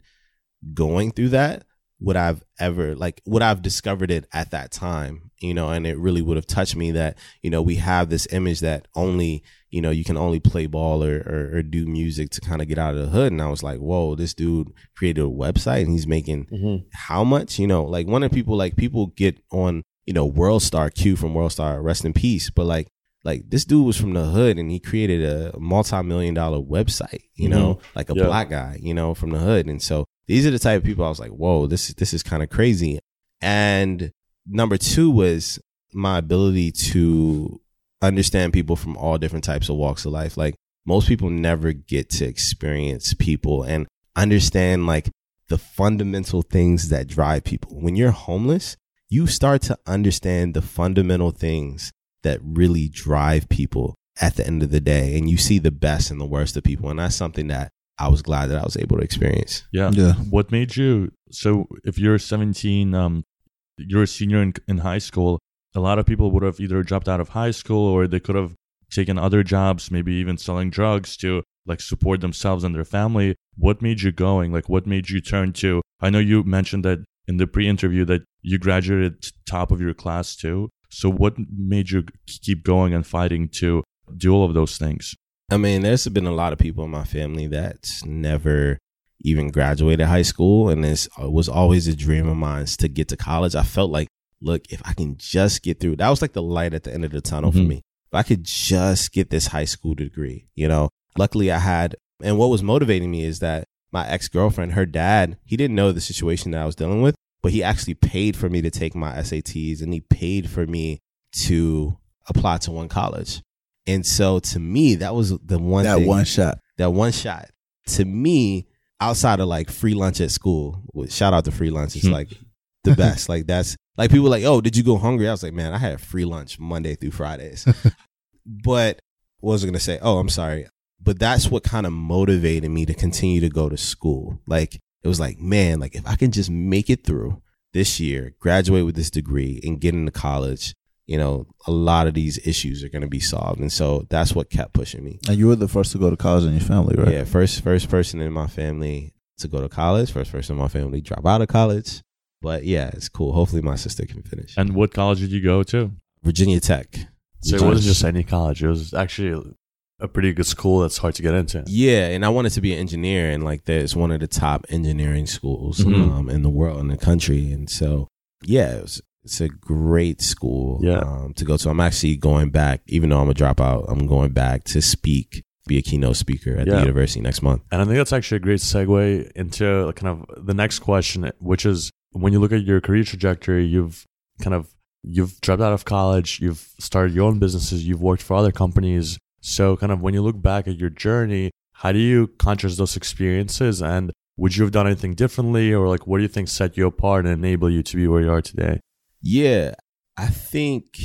going through that, would I've ever like would I've discovered it at that time, you know, and it really would have touched me that, you know, we have this image that only, you know, you can only play ball or, or, or do music to kind of get out of the hood. And I was like, whoa, this dude created a website and he's making mm-hmm. how much, you know, like one of the people like people get on, you know, World Star Q from World Star, rest in peace. But like like this dude was from the hood and he created a multi-million dollar website, you mm-hmm. know, like a yeah. black guy, you know, from the hood. And so these are the type of people I was like, whoa, this, this is kind of crazy. And number two was my ability to understand people from all different types of walks of life. Like most people never get to experience people and understand like the fundamental things that drive people. When you're homeless, you start to understand the fundamental things that really drive people at the end of the day. And you see the best and the worst of people. And that's something that I was glad that I was able to experience. Yeah. yeah. What made you, so if you're seventeen, um, you're a senior in, in high school, a lot of people would have either dropped out of high school or they could have taken other jobs, maybe even selling drugs to like support themselves and their family. What made you going? Like, what made you turn to? I know you mentioned that in the pre-interview that you graduated top of your class too. So what made you keep going and fighting to do all of those things? I mean, there's been a lot of people in my family that's never even graduated high school. And it was always a dream of mine to get to college. I felt like, look, if I can just get through, that was like the light at the end of the tunnel mm-hmm. for me. If I could just get this high school degree, you know, luckily I had. And what was motivating me is that my ex-girlfriend, her dad, he didn't know the situation that I was dealing with, but he actually paid for me to take my S A Ts and he paid for me to apply to one college. And so to me, that was the one that thing, one shot, that one shot to me outside of like free lunch at school. Shout out to free lunch. It's like the best. Like that's like people were like, oh, did you go hungry? I was like, man, I had free lunch Monday through Fridays. But what was I going to say? Oh, I'm sorry. But that's what kind of motivated me to continue to go to school. Like it was like, man, like if I can just make it through this year, graduate with this degree and get into college, you know, a lot of these issues are going to be solved. And so that's what kept pushing me. And you were the first to go to college in your family, right? Yeah, first first person in my family to go to college, first person in my family to drop out of college. But yeah, it's cool. Hopefully my sister can finish. And what college did you go to? Virginia Tech. So it wasn't just any college. It was actually a pretty good school that's hard to get into. Yeah, and I wanted to be an engineer, and like there's one of the top engineering schools mm-hmm. um, in the world, in the country. And so, yeah, it was, it's a great school yeah. um, to go to. I'm actually going back, even though I'm a dropout, I'm going back to speak, be a keynote speaker at yeah. the university next month. And I think that's actually a great segue into kind of the next question, which is when you look at your career trajectory, you've kind of, you've dropped out of college, you've started your own businesses, you've worked for other companies. So kind of when you look back at your journey, how do you contrast those experiences and would you have done anything differently or like what do you think set you apart and enable you to be where you are today? Yeah, I think,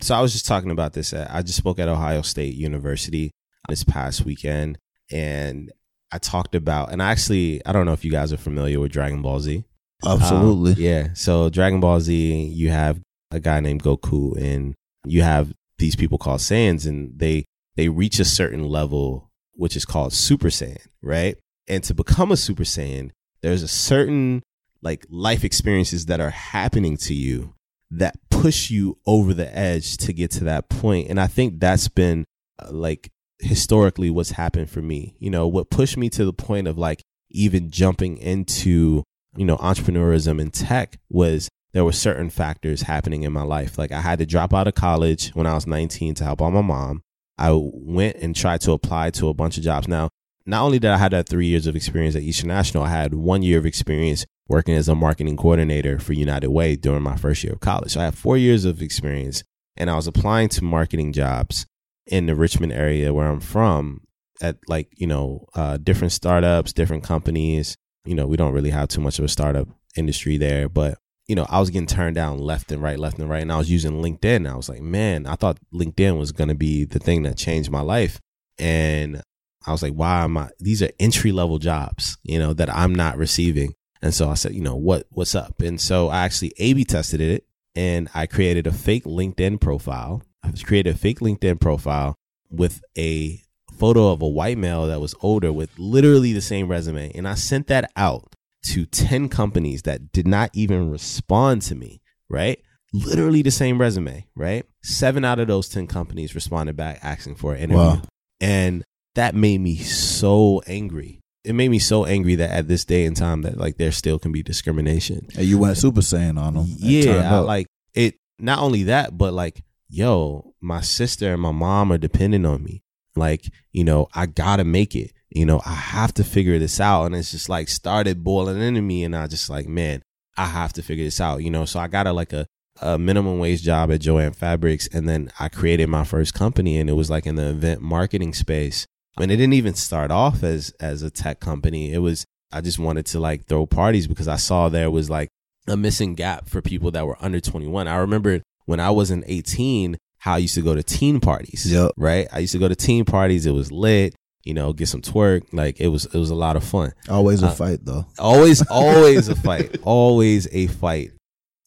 so I was just talking about this. I just spoke at Ohio State University this past weekend and I talked about, and I actually, I don't know if you guys are familiar with Dragon Ball Z. Absolutely. Um, yeah, so Dragon Ball Z, you have a guy named Goku and you have these people called Saiyans and they They reach a certain level, which is called Super Saiyan, right? And to become a Super Saiyan, there's a certain like life experiences that are happening to you that push you over the edge to get to that point. And I think that's been uh, like historically what's happened for me. You know, what pushed me to the point of like even jumping into, you know, entrepreneurism and tech was there were certain factors happening in my life. Like I had to drop out of college when I was nineteen to help out my mom. I went and tried to apply to a bunch of jobs. Now, not only did I have that three years of experience at Eastern National, I had one year of experience working as a marketing coordinator for United Way during my first year of college. So I had four years of experience and I was applying to marketing jobs in the Richmond area where I'm from at like, you know, uh, different startups, different companies. You know, we don't really have too much of a startup industry there, but you know, I was getting turned down left and right, left and right. And I was using LinkedIn. I was like, man, I thought LinkedIn was going to be the thing that changed my life. And I was like, why am I, these are entry level jobs, you know, that I'm not receiving. And so I said, you know, what, what's up? And so I actually A B tested it and I created a fake LinkedIn profile. I created a fake LinkedIn profile with a photo of a white male that was older with literally the same resume. And I sent that out to ten companies that did not even respond to me, right? Literally the same resume, right? Seven out of those ten companies responded back asking for an interview. Wow. And that made me so angry. It made me so angry that at this day and time that like there still can be discrimination. And you went Super Saiyan on them. Yeah, I, like it, not only that, but like, yo, my sister and my mom are dependent on me. Like, you know, I gotta make it. You know, I have to figure this out. And it's just like started boiling into me. And I just like, man, I have to figure this out. You know, so I got a, like a, a minimum wage job at Joann Fabrics. And then I created my first company and it was like in the event marketing space. And it didn't even start off as as a tech company. It was I just wanted to like throw parties because I saw there was like a missing gap for people that were under twenty-one. I remember when I wasn't eighteen, how I used to go to teen parties. Yep. Right. I used to go to teen parties. It was lit. You know, get some twerk. Like it was, it was a lot of fun. Always a uh, fight, though. Always, always a fight. Always a fight.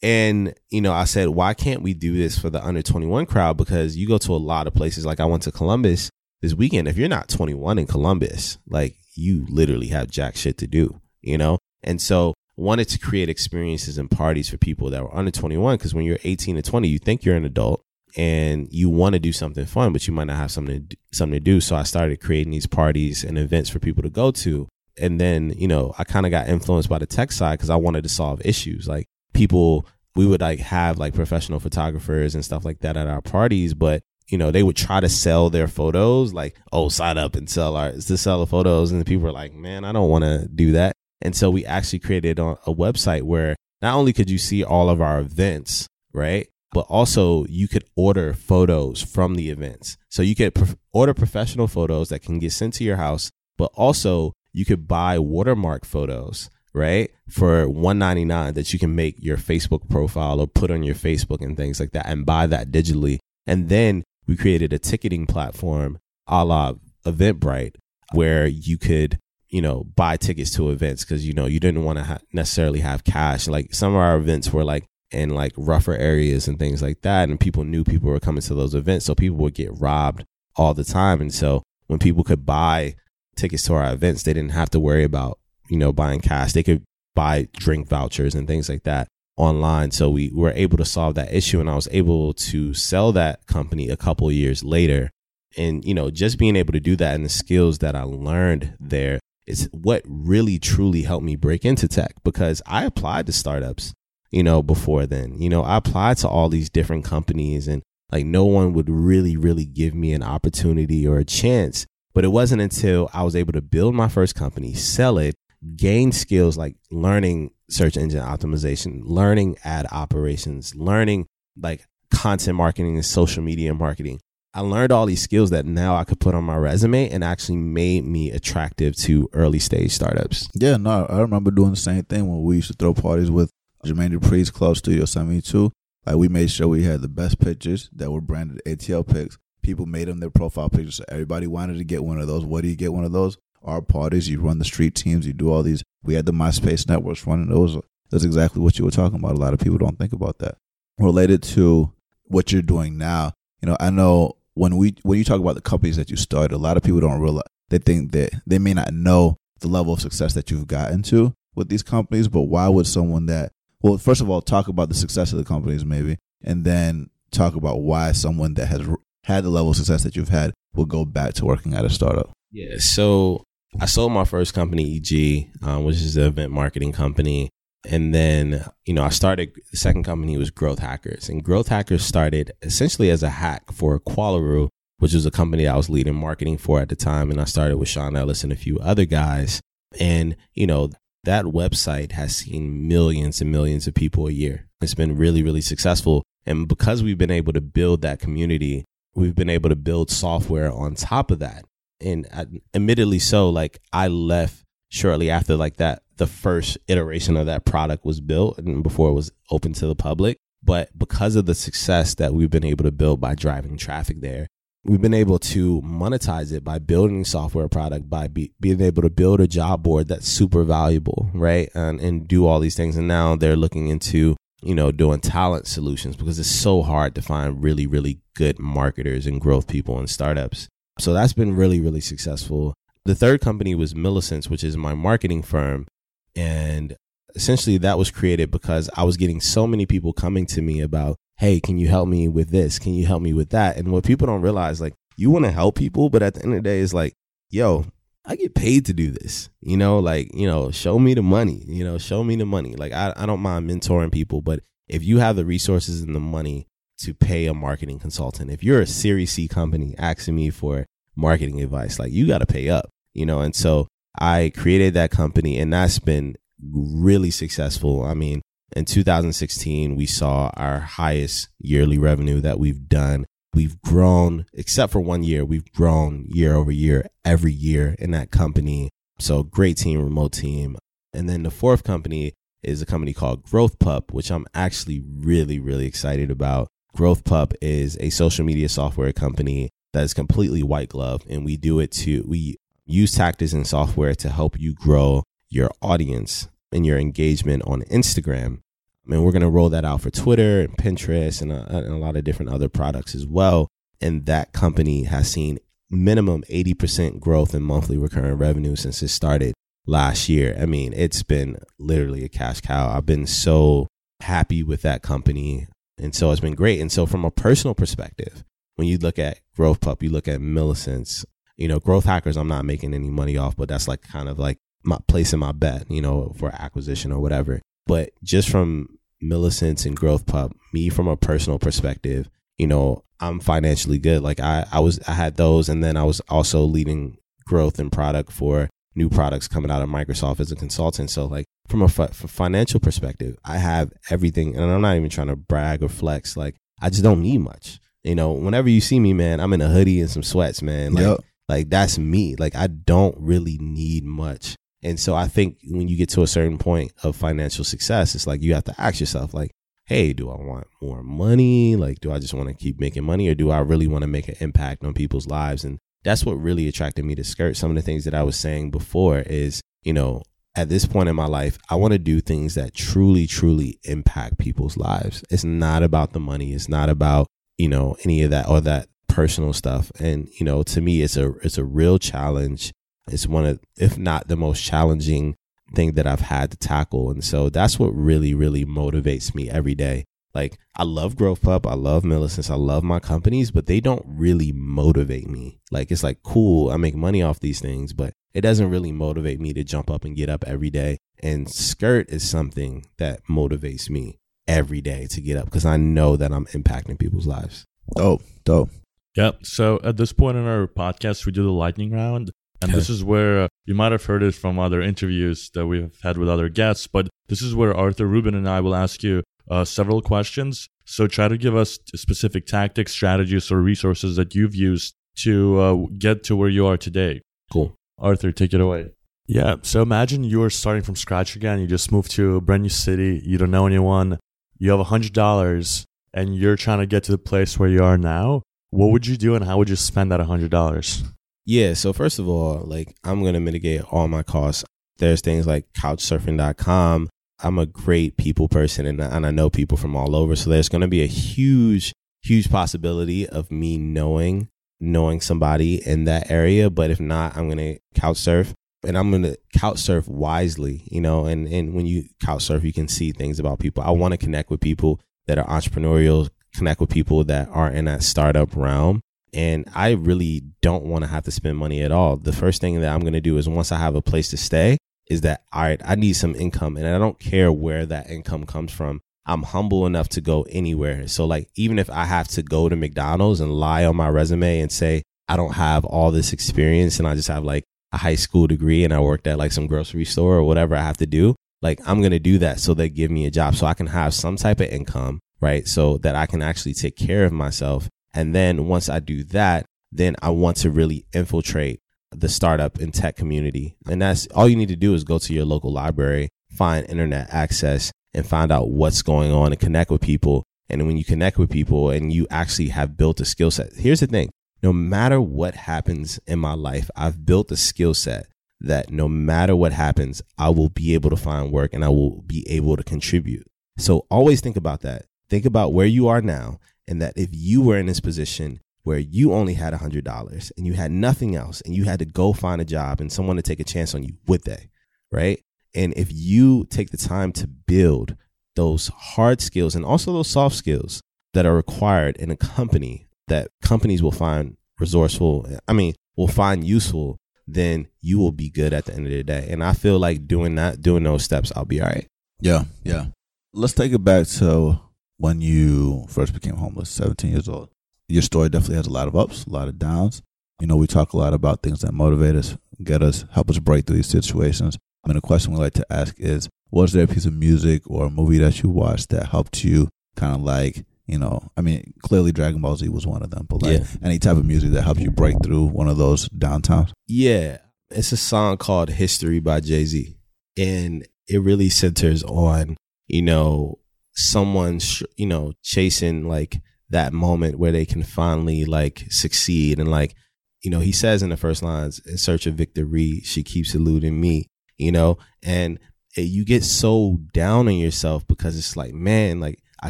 And you know, I said, why can't we do this for the under twenty-one crowd? Because you go to a lot of places. Like I went to Columbus, this weekend, if you're not twenty-one in Columbus, like, you literally have jack shit to do, you know? And so wanted to create experiences and parties for people that were under twenty-one, because when you're eighteen to twenty, you think you're an adult and you want to do something fun, but you might not have something to, something to do. So I started creating these parties and events for people to go to. And then, you know, I kind of got influenced by the tech side because I wanted to solve issues. Like, people, we would like have like professional photographers and stuff like that at our parties, but, you know, they would try to sell their photos, like, oh, sign up and sell our, to sell the photos. And the people were like, man, I don't want to do that. And so we actually created a website where not only could you see all of our events, right, but also you could order photos from the events. So you could pro- order professional photos that can get sent to your house, but also you could buy watermark photos, right, for one dollar and ninety-nine cents that you can make your Facebook profile or put on your Facebook and things like that, and buy that digitally. And then we created a ticketing platform a la Eventbrite where you could, you know, buy tickets to events because, you know, you didn't want to ha- necessarily have cash. Like, some of our events were like in like rougher areas and things like that. And people knew people were coming to those events. So people would get robbed all the time. And so when people could buy tickets to our events, they didn't have to worry about, you know, buying cash. They could buy drink vouchers and things like that online. So we were able to solve that issue. And I was able to sell that company a couple of years later. And, you know, just being able to do that and the skills that I learned there is what really truly helped me break into tech, because I applied to startups, you know, before then. You know, I applied to all these different companies and like no one would really, really give me an opportunity or a chance. But it wasn't until I was able to build my first company, sell it, gain skills like learning search engine optimization, learning ad operations, learning like content marketing and social media marketing. I learned all these skills that now I could put on my resume and actually made me attractive to early stage startups. Yeah, no, I remember doing the same thing when we used to throw parties with Jermaine Dupri's Cloud Studio seventy-two. Like, we made sure we had the best pictures that were branded A T L pics. People made them their profile pictures. So everybody wanted to get one of those. Where do you get one of those? Our parties. You run the street teams. You do all these. We had the MySpace networks running those. That's exactly what you were talking about. A lot of people don't think about that. Related to what you're doing now, you know, I know when we when you talk about the companies that you started, a lot of people don't realize, they think that they may not know the level of success that you've gotten to with these companies. But why would someone that, well, first of all, talk about the success of the companies maybe, and then talk about why someone that has had the level of success that you've had will go back to working at a startup. Yeah, so I sold my first company, E G, um, which is an event marketing company. And then, you know, I started, the second company was Growth Hackers. And Growth Hackers started essentially as a hack for Qualaroo, which was a company I was leading marketing for at the time. And I started with Sean Ellis and a few other guys. And, you know, that website has seen millions and millions of people a year. It's been really, really successful. And because we've been able to build that community, we've been able to build software on top of that. And I, admittedly so, like, I left shortly after like that, the first iteration of that product was built and before it was open to the public. But because of the success that we've been able to build by driving traffic there, we've been able to monetize it by building software product, by be, being able to build a job board that's super valuable, right? And, and do all these things. And now they're looking into, you know, doing talent solutions because it's so hard to find really, really good marketers and growth people and startups. So that's been really, really successful. The third company was Millicent, which is my marketing firm. And essentially that was created because I was getting so many people coming to me about, hey, can you help me with this? Can you help me with that? And what people don't realize, like, you want to help people, but at the end of the day, it's like, yo, I get paid to do this, you know, like, you know, show me the money, you know, show me the money. Like, I, I don't mind mentoring people, but if you have the resources and the money to pay a marketing consultant, if you're a Series C company asking me for marketing advice, like, you got to pay up, you know? And so I created that company and that's been really successful. I mean, in two thousand sixteen, we saw our highest yearly revenue that we've done. We've grown, except for one year, we've grown year over year, every year in that company. So great team, remote team. And then the fourth company is a company called Growthpup, which I'm actually really, really excited about. Growthpup is a social media software company that is completely white glove. And we do it to, we use tactics and software to help you grow your audience and your engagement on Instagram. I mean, we're going to roll that out for Twitter and Pinterest and a, and a lot of different other products as well. And that company has seen minimum eighty percent growth in monthly recurring revenue since it started last year. I mean, it's been literally a cash cow. I've been so happy with that company. And so it's been great. And so from a personal perspective, when you look at Growthpup, you look at Millicent's, you know, Growth Hackers, I'm not making any money off, but that's like kind of like my place in my bet, you know, for acquisition or whatever. But just from Millicent's and Growthpup, me from a personal perspective, you know, I'm financially good. Like I, I was, I had those. And then I was also leading growth and product for new products coming out of Microsoft as a consultant. So like from a fi- financial perspective, I have everything, and I'm not even trying to brag or flex. Like I just don't need much. You know, whenever you see me, man, I'm in a hoodie and some sweats, man. Like, yep. like that's me. Like I don't really need much. And so I think when you get to a certain point of financial success, it's like you have to ask yourself, like, hey, do I want more money? Like, do I just want to keep making money, or do I really want to make an impact on people's lives? And that's what really attracted me to Skurt. Some of the things that I was saying before is, you know, at this point in my life, I want to do things that truly, truly impact people's lives. It's not about the money. It's not about, you know, any of that or that personal stuff. And, you know, to me, it's a it's a real challenge. It's one of, if not the most challenging thing that I've had to tackle. And so that's what really, really motivates me every day. Like I love Growthpup, I love Millicent, I love my companies, but they don't really motivate me. Like it's like, cool, I make money off these things, but it doesn't really motivate me to jump up and get up every day. And Skurt is something that motivates me every day to get up because I know that I'm impacting people's lives. Dope, dope. Yep. So at this point in our podcast, we do the lightning round. And this is where uh, you might have heard it from other interviews that we've had with other guests, but this is where Arthur, Ruben, and I will ask you uh, several questions. So try to give us specific tactics, strategies, or resources that you've used to uh, get to where you are today. Cool. Arthur, take it away. Yeah. So imagine you're starting from scratch again. You just moved to a brand new city. You don't know anyone. You have one hundred dollars and you're trying to get to the place where you are now. What would you do and how would you spend that one hundred dollars? Yeah. So first of all, like I'm going to mitigate all my costs. There's things like couch surfing dot com. I'm a great people person and, and I know people from all over. So there's going to be a huge, huge possibility of me knowing, knowing somebody in that area. But if not, I'm going to couch surf and I'm going to couch surf wisely, you know, and, and when you couch surf, you can see things about people. I want to connect with people that are entrepreneurial, connect with people that are in that startup realm. And I really don't want to have to spend money at all. The first thing that I'm going to do is once I have a place to stay is that, all right, I need some income and I don't care where that income comes from. I'm humble enough to go anywhere. So like, even if I have to go to McDonald's and lie on my resume and say, I don't have all this experience and I just have like a high school degree and I worked at like some grocery store or whatever I have to do, like I'm going to do that so they give me a job so I can have some type of income, right? So that I can actually take care of myself. And then once I do that, then I want to really infiltrate the startup and tech community. And that's all you need to do is go to your local library, find internet access and find out what's going on and connect with people. And when you connect with people and you actually have built a skill set, here's the thing. No matter what happens in my life, I've built a skill set that no matter what happens, I will be able to find work and I will be able to contribute. So always think about that. Think about where you are now. And that if you were in this position where you only had one hundred dollars and you had nothing else and you had to go find a job and someone to take a chance on you, would they? Right? And if you take the time to build those hard skills and also those soft skills that are required in a company that companies will find resourceful, I mean, will find useful, then you will be good at the end of the day. And I feel like doing that, doing those steps, I'll be all right. Yeah. Yeah. Let's take it back to when you first became homeless, seventeen years old. Your story definitely has a lot of ups, a lot of downs. You know, we talk a lot about things that motivate us, get us, help us break through these situations. I mean, a question we like to ask is, was there a piece of music or a movie that you watched that helped you kind of like, you know, I mean, clearly Dragon Ball Z was one of them, but like yeah. any type of music that helped you break through one of those downtimes? Yeah. It's a song called History by Jay-Z. And it really centers on, you know, someone, you know, chasing like that moment where they can finally like succeed. And like, you know, he says in the first lines, in search of victory, she keeps eluding me, you know, and you get so down on yourself because it's like, man, like I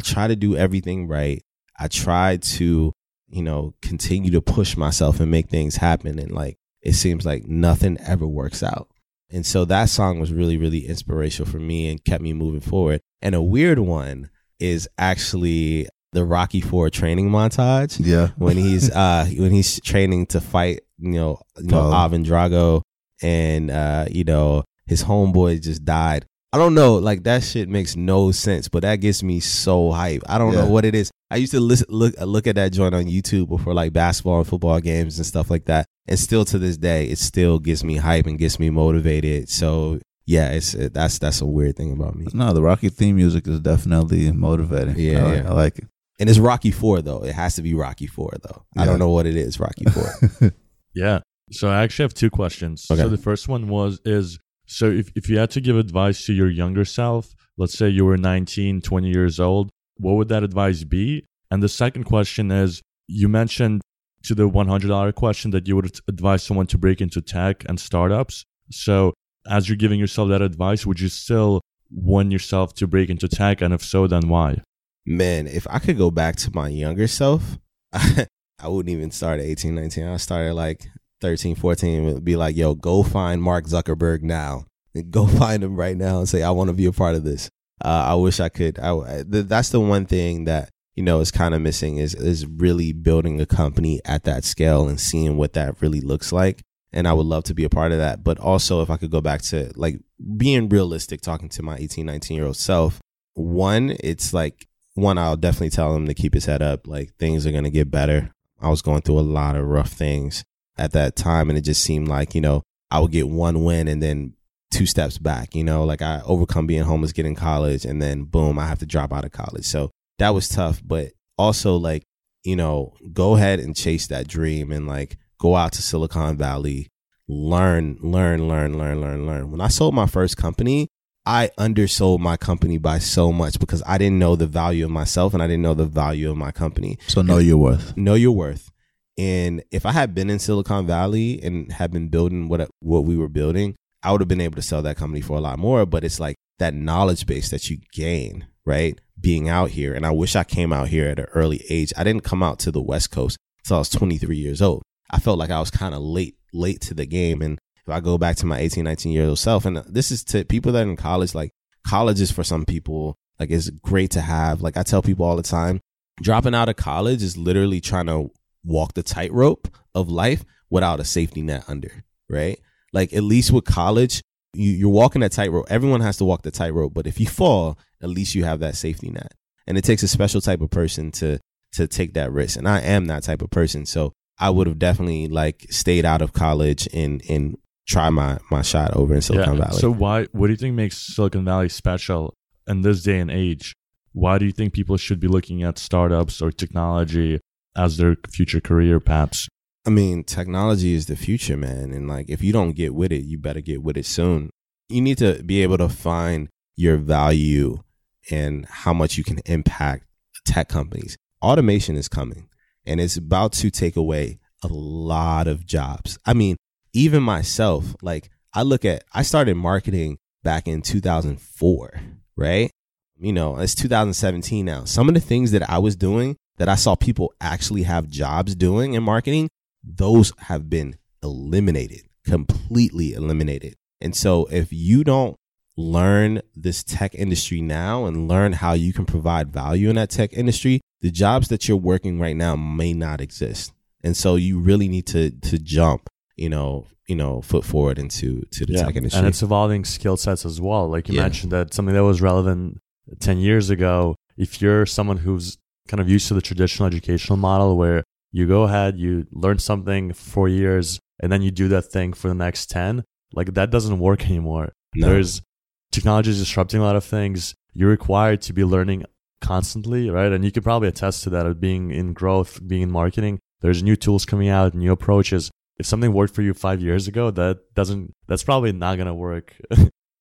try to do everything right. I try to, you know, continue to push myself and make things happen. And like, it seems like nothing ever works out. And so that song was really, really inspirational for me and kept me moving forward. And a weird one is actually the Rocky four training montage. Yeah. When he's uh when he's training to fight, you know, you know Ivan Drago, and uh, you know, his homeboy just died. I don't know, like that shit makes no sense, but that gets me so hyped. I don't yeah. know what it is. I used to listen, look look at that joint on YouTube before like basketball and football games and stuff like that. And still to this day, it still gets me hype and gets me motivated. So yeah, it's it, that's that's a weird thing about me. No, the Rocky theme music is definitely motivating. Yeah, I, yeah. I like it. And it's Rocky four though. It has to be Rocky four though. Yeah. I don't know what it is, Rocky four. Yeah. So I actually have two questions. Okay. So the first one was is so if if you had to give advice to your younger self, let's say you were nineteen, twenty years old, what would that advice be? And the second question is, you mentioned to the one hundred dollars question that you would advise someone to break into tech and startups. So as you're giving yourself that advice, would you still want yourself to break into tech? And if so, then why? Man, if I could go back to my younger self, I, I wouldn't even start at eighteen, nineteen. I started like thirteen, fourteen. It would be like, yo, go find Mark Zuckerberg now. Go find him right now and say, I want to be a part of this. Uh, I wish I could. I, th- that's the one thing that, you know, is kind of missing is is really building a company at that scale and seeing what that really looks like. And I would love to be a part of that. But also, if I could go back to like being realistic, talking to my eighteen, nineteen year old self, one, it's like one, I'll definitely tell him to keep his head up. Like things are going to get better. I was going through a lot of rough things at that time. And it just seemed like, you know, I would get one win and then two steps back, you know, like I overcome being homeless, get in college, and then boom, I have to drop out of college. So that was tough, but also like, you know, go ahead and chase that dream and like go out to Silicon Valley, learn, learn, learn, learn, learn, learn. When I sold my first company, I undersold my company by so much because I didn't know the value of myself and I didn't know the value of my company. So know and your worth. Know your worth. And if I had been in Silicon Valley and had been building what what we were building, I would have been able to sell that company for a lot more. But it's like that knowledge base that you gain, right? Being out here. And I wish I came out here at an early age. I didn't come out to the West Coast until I was twenty-three years old. I felt like I was kind of late, late to the game. And if I go back to my eighteen, nineteen year old self, and this is to people that are in college, like college is for some people, like it's great to have. Like I tell people all the time, dropping out of college is literally trying to walk the tightrope of life without a safety net under, right? Like at least with college, you, you're walking that tightrope. Everyone has to walk the tightrope. But if you fall, at least you have that safety net. And it takes a special type of person to to take that risk. And I am that type of person. So I would have definitely like stayed out of college and and try my, my shot over in Silicon yeah. Valley. So why? What do you think makes Silicon Valley special in this day and age? Why do you think people should be looking at startups or technology as their future career paths? I mean, technology is the future, man. And like, if you don't get with it, you better get with it soon. You need to be able to find your value and how much you can impact tech companies. Automation is coming and it's about to take away a lot of jobs. I mean, even myself, like I look at, I started marketing back in two thousand four, right? You know, it's two thousand seventeen now. Some of the things that I was doing that I saw people actually have jobs doing in marketing, those have been eliminated, completely eliminated. And so if you don't learn this tech industry now and learn how you can provide value in that tech industry, the jobs that you're working right now may not exist. And so you really need to to jump, you know, you know, foot forward into to the yeah, tech industry. And it's evolving skill sets as well. Like you yeah. mentioned that something that was relevant ten years ago, if you're someone who's kind of used to the traditional educational model where you go ahead, you learn something for four years, and then you do that thing for the next ten. Like that doesn't work anymore. No. There's technology is disrupting a lot of things. You're required to be learning constantly, right? And you could probably attest to that of being in growth, being in marketing. There's new tools coming out, new approaches. If something worked for you five years ago, that doesn't. That's probably not gonna work.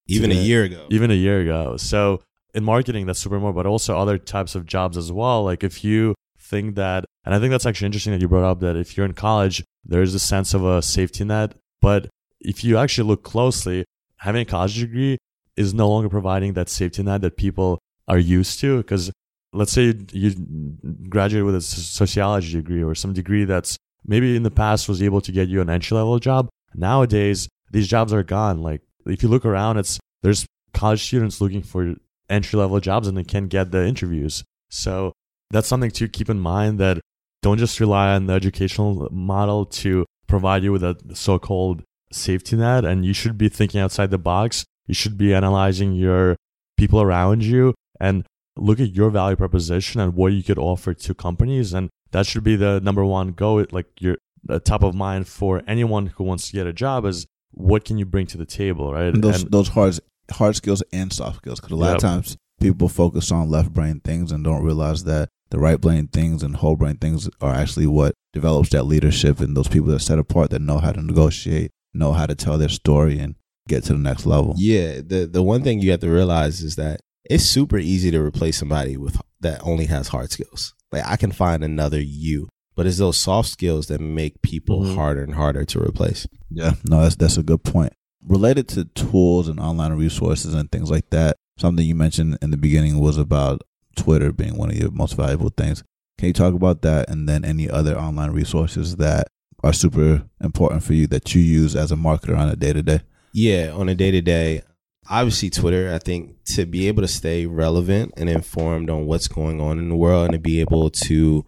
Even a year ago. Even a year ago. So in marketing, that's super important, but also other types of jobs as well. Like if you think that, and I think that's actually interesting that you brought up that if you're in college, there's a sense of a safety net. But if you actually look closely, having a college degree is no longer providing that safety net that people are used to. Because let's say you, you graduate with a sociology degree or some degree that's maybe in the past was able to get you an entry-level job. Nowadays, these jobs are gone. Like, if you look around, it's there's college students looking for entry-level jobs and they can't get the interviews. So that's something to keep in mind, that don't just rely on the educational model to provide you with a so-called safety net. And you should be thinking outside the box. You should be analyzing your people around you and look at your value proposition and what you could offer to companies. And that should be the number one goal, like your top of mind for anyone who wants to get a job is what can you bring to the table, right? And those, and, those hard, hard skills and soft skills, because a lot yeah. of times people focus on left brain things and don't realize that the right brain things and whole brain things are actually what develops that leadership and those people that are set apart, that know how to negotiate, know how to tell their story and get to the next level. Yeah, the the one thing you have to realize is that it's super easy to replace somebody with that only has hard skills. Like, I can find another you, but it's those soft skills that make people mm-hmm. harder and harder to replace. Yeah, no, that's that's a good point. Related to tools and online resources and things like that, something you mentioned in the beginning was about Twitter being one of your most valuable things. Can you talk about that, and then any other online resources that are super important for you that you use as a marketer on a day-to-day? Yeah, on a day-to-day, obviously Twitter. I think to be able to stay relevant and informed on what's going on in the world, and to be able to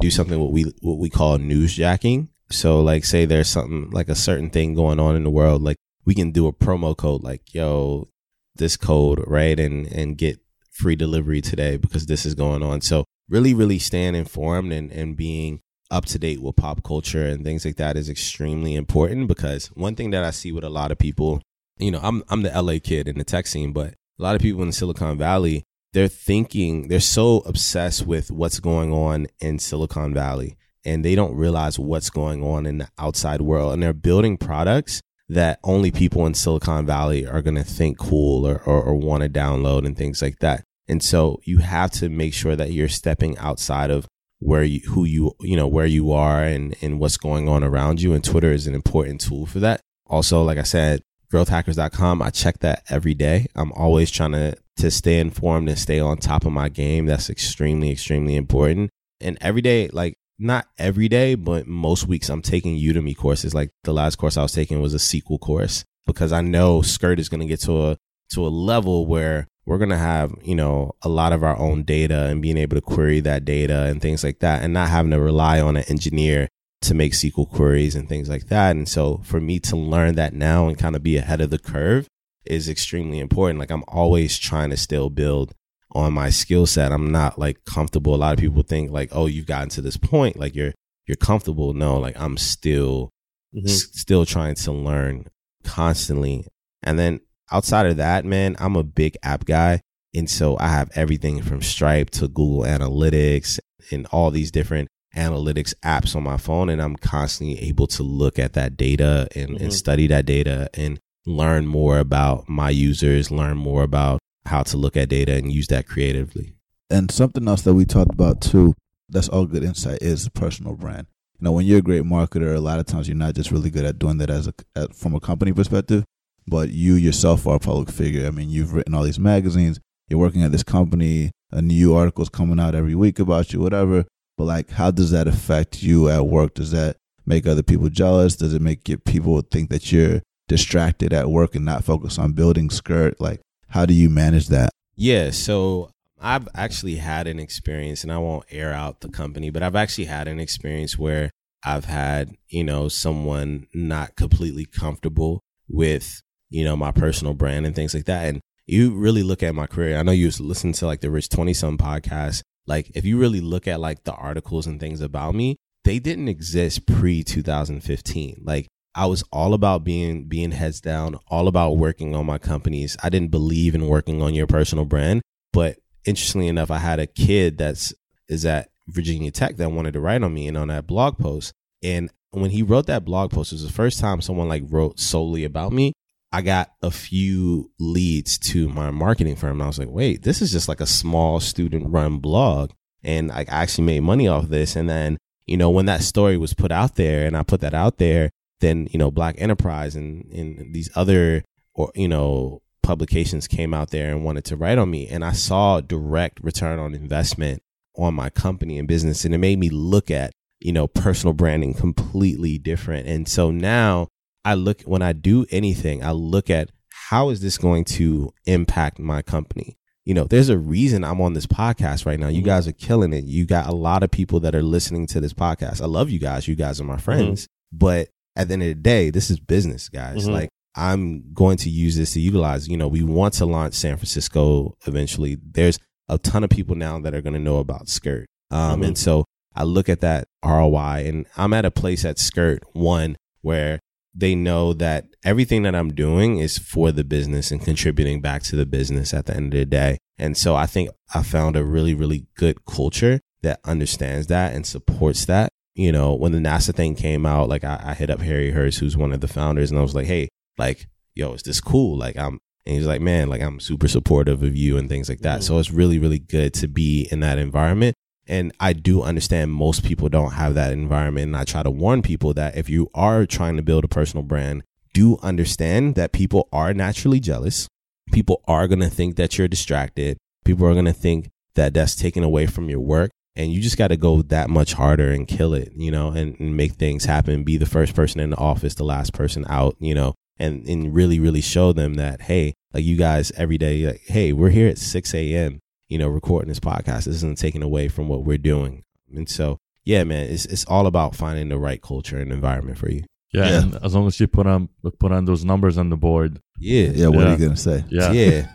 do something what we what we call newsjacking. So, like, say there's something like a certain thing going on in the world, like we can do a promo code, like, yo, this code, right, and and get free delivery today because this is going on. So really, really staying informed and and being up to date with pop culture and things like that is extremely important, because one thing that I see with a lot of people, you know, I'm I'm the L A kid in the tech scene, but a lot of people in Silicon Valley, they're thinking, they're so obsessed with what's going on in Silicon Valley, and they don't realize what's going on in the outside world. And they're building products that only people in Silicon Valley are going to think cool or, or, or want to download and things like that. And so you have to make sure that you're stepping outside of where you, who you, you know, where you are and, and what's going on around you. And Twitter is an important tool for that. Also, like I said, growth hackers dot com, I check that every day. I'm always trying to, to stay informed and stay on top of my game. That's extremely, extremely important. And every day, like not every day, but most weeks I'm taking Udemy courses. Like the last course I was taking was a S Q L course, because I know Skurt is going to get to a to a level where we're going to have, you know, a lot of our own data and being able to query that data and things like that, and not having to rely on an engineer to make S Q L queries and things like that. And so for me to learn that now and kind of be ahead of the curve is extremely important. Like, I'm always trying to still build on my skill set. I'm not like comfortable. A lot of people think like, oh, you've gotten to this point, like you're you're comfortable. No, like I'm still mm-hmm. s- still trying to learn constantly. And then outside of that, man, I'm a big app guy. And so I have everything from Stripe to Google Analytics and all these different analytics apps on my phone, and I'm constantly able to look at that data and, mm-hmm. and study that data and learn more about my users, learn more about how to look at data and use that creatively. And something else that we talked about too, that's all good insight, is personal brand. You know, when you're a great marketer, a lot of times you're not just really good at doing that as a at, from a company perspective, but you yourself are a public figure. I mean, you've written all these magazines, you're working at this company, a new article's coming out every week about you, whatever. But like, how does that affect you at work? Does that make other people jealous? Does it make your people think that you're distracted at work and not focused on building Skurt? Like, how do you manage that? Yeah, so I've actually had an experience, and I won't air out the company, but I've actually had an experience where I've had, you know, someone not completely comfortable with, you know, my personal brand and things like that. And you really look at my career. I know you listen to like the Rich twenty-some podcast. Like, if you really look at like the articles and things about me, they didn't exist pre-two thousand fifteen. Like, I was all about being being heads down, all about working on my companies. I didn't believe in working on your personal brand. But interestingly enough, I had a kid that's is at Virginia Tech that wanted to write on me and on that blog post. And when he wrote that blog post, it was the first time someone like wrote solely about me. I got a few leads to my marketing firm. And I was like, wait, this is just like a small student run blog. And I actually made money off this. And then, you know, when that story was put out there and I put that out there, then, you know, Black Enterprise and, and these other, or, you know, publications came out there and wanted to write on me. And I saw direct return on investment on my company and business. And it made me look at, you know, personal branding completely different. And so now I look, when I do anything, I look at how is this going to impact my company? You know, there's a reason I'm on this podcast right now. You guys are killing it. You got a lot of people that are listening to this podcast. I love you guys. You guys are my friends. Mm-hmm. But at the end of the day, this is business, guys. Mm-hmm. Like, I'm going to use this to utilize, you know, we want to launch San Francisco eventually. There's a ton of people now that are going to know about Skurt. Um, mm-hmm. And so I look at that R O I, and I'm at a place at Skurt, one, where they know that everything that I'm doing is for the business and contributing back to the business at the end of the day. And so I think I found a really, really good culture that understands that and supports that. You know, when the NASA thing came out, like I, I hit up Harry Hurst, who's one of the founders, and I was like, hey, like, yo, is this cool? Like, I'm, and he's like, man, like, I'm super supportive of you and things like that. Mm-hmm. So it's really, really good to be in that environment. And I do understand most people don't have that environment. And I try to warn people that if you are trying to build a personal brand, do understand that people are naturally jealous. People are going to think that you're distracted. People are going to think that that's taken away from your work. And you just got to go that much harder and kill it, you know, and, and make things happen. Be the first person in the office, the last person out, you know. And and really, really show them that, hey, like you guys every day, like, hey, we're here at six a.m., you know, recording this podcast. This isn't taken away from what we're doing. And so, yeah, man, it's it's all about finding the right culture and environment for you. Yeah, yeah. And as long as you put on put on those numbers on the board. Yeah. Yeah, what yeah. are you going to say? Yeah. Yeah,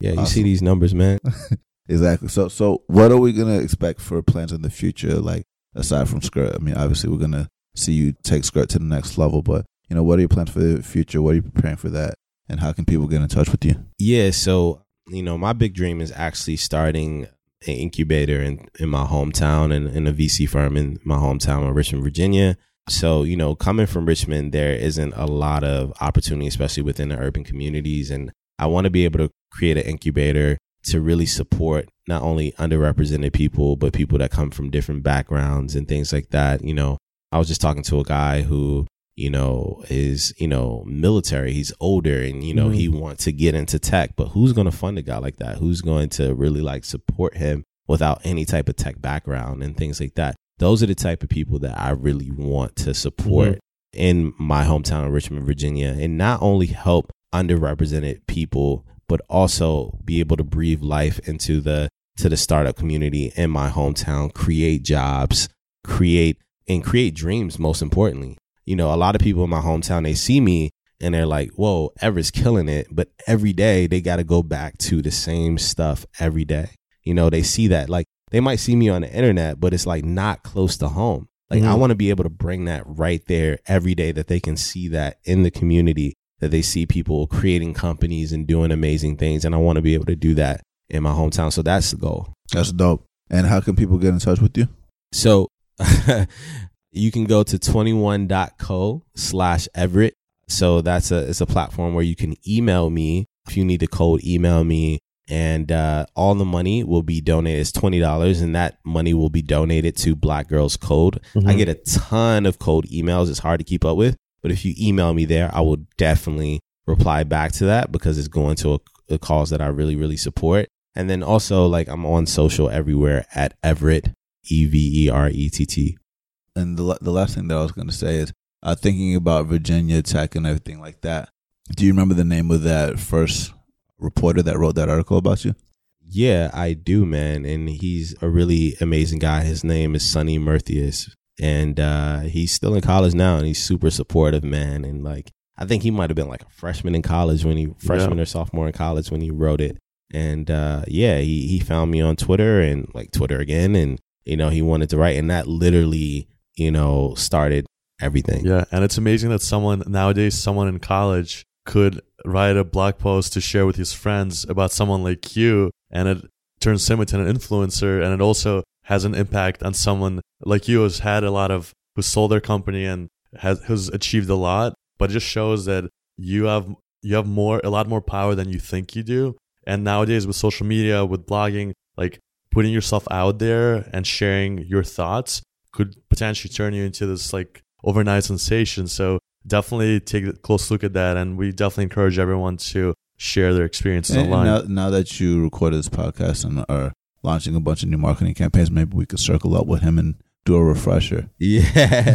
yeah you awesome. See these numbers, man. Exactly. So so what are we going to expect for plans in the future, like, aside from Skurt? I mean, obviously, we're going to see you take Skurt to the next level, but you know, what are your plans for the future? What are you preparing for that? And how can people get in touch with you? Yeah. So, you know, my big dream is actually starting an incubator in, in my hometown and in a V C firm in my hometown of Richmond, Virginia. So, you know, coming from Richmond, there isn't a lot of opportunity, especially within the urban communities. And I want to be able to create an incubator to really support not only underrepresented people, but people that come from different backgrounds and things like that. You know, I was just talking to a guy who, you know, is, you know, military, he's older and, you know, mm-hmm. he wants to get into tech, but who's going to fund a guy like that? Who's going to really like support him without any type of tech background and things like that? Those are the type of people that I really want to support mm-hmm. in my hometown of Richmond, Virginia, and not only help underrepresented people, but also be able to breathe life into the, to the startup community in my hometown, create jobs, create and create dreams. Most importantly, you know, a lot of people in my hometown, they see me and they're like, whoa, Everett's killing it. But every day they got to go back to the same stuff every day. You know, they see that, like, they might see me on the internet, but it's like not close to home. Like mm-hmm. I want to be able to bring that right there every day, that they can see that in the community, that they see people creating companies and doing amazing things. And I want to be able to do that in my hometown. So that's the goal. That's dope. And how can people get in touch with you? So you can go to twenty-one dot co slash Everett. So that's a, it's a platform where you can email me. If you need a code, email me, and uh, all the money will be donated. It's twenty dollars, and that money will be donated to Black Girls Code. Mm-hmm. I get a ton of code emails. It's hard to keep up with, but if you email me there, I will definitely reply back to that because it's going to a, a cause that I really, really support. And then also, like, I'm on social everywhere at Everett, E V E R E T T. And the the last thing that I was going to say is, uh, thinking about Virginia Tech and everything like that, do you remember the name of that first reporter that wrote that article about you? Yeah, I do, man. And he's a really amazing guy. His name is Sonny Murthius. And uh, he's still in college now, and he's super supportive, man. And, like, I think he might have been, like, a freshman in college when he, freshman yeah. or sophomore in college when he wrote it. And, uh, yeah, he, he found me on Twitter and, like, Twitter again. And, you know, he wanted to write. And that literally, you know, started everything. Yeah. And it's amazing that someone nowadays, someone in college could write a blog post to share with his friends about someone like you. And it turns him into an influencer. And it also has an impact on someone like you who's had a lot of, who sold their company and has, who's achieved a lot. But it just shows that you have, you have more, a lot more power than you think you do. And nowadays with social media, with blogging, like putting yourself out there and sharing your thoughts could potentially turn you into this like overnight sensation. So definitely take a close look at that. And we definitely encourage everyone to share their experiences and online. Now, now that you recorded this podcast and are launching a bunch of new marketing campaigns, maybe we could circle up with him and do a refresher. Yeah,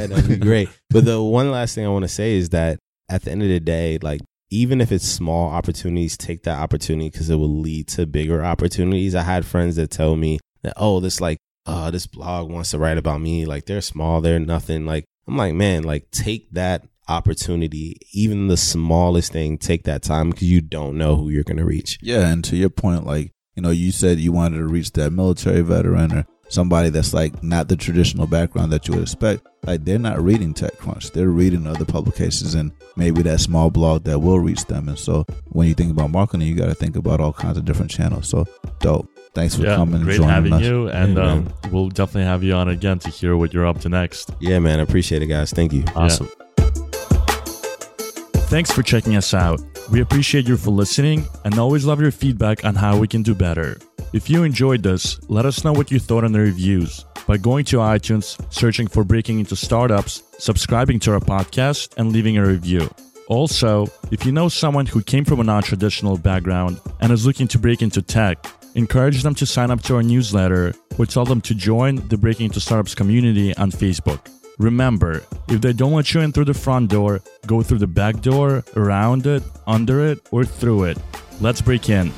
that'd be great. But the one last thing I want to say is that at the end of the day, like, even if it's small opportunities, take that opportunity because it will lead to bigger opportunities. I had friends that tell me that, oh, this like, uh, this blog wants to write about me. Like, they're small, they're nothing. Like, I'm like, man, like, take that opportunity, even the smallest thing, take that time because you don't know who you're going to reach. Yeah. And to your point, like, you know, you said you wanted to reach that military veteran or somebody that's like not the traditional background that you would expect. Like, they're not reading TechCrunch. They're reading other publications and maybe that small blog that will reach them. And so when you think about marketing, you got to think about all kinds of different channels. So dope. Thanks for yeah, coming. Great and having us. you. And yeah, um, we'll definitely have you on again to hear what you're up to next. Yeah, man. I appreciate it, guys. Thank you. Awesome. Yeah. Thanks for checking us out. We appreciate you for listening and always love your feedback on how we can do better. If you enjoyed this, let us know what you thought in the reviews by going to iTunes, searching for Breaking Into Startups, subscribing to our podcast, and leaving a review. Also, if you know someone who came from a non-traditional background and is looking to break into tech, encourage them to sign up to our newsletter or tell them to join the Breaking Into Startups community on Facebook. Remember, if they don't let you in through the front door, go through the back door, around it, under it, or through it. Let's break in.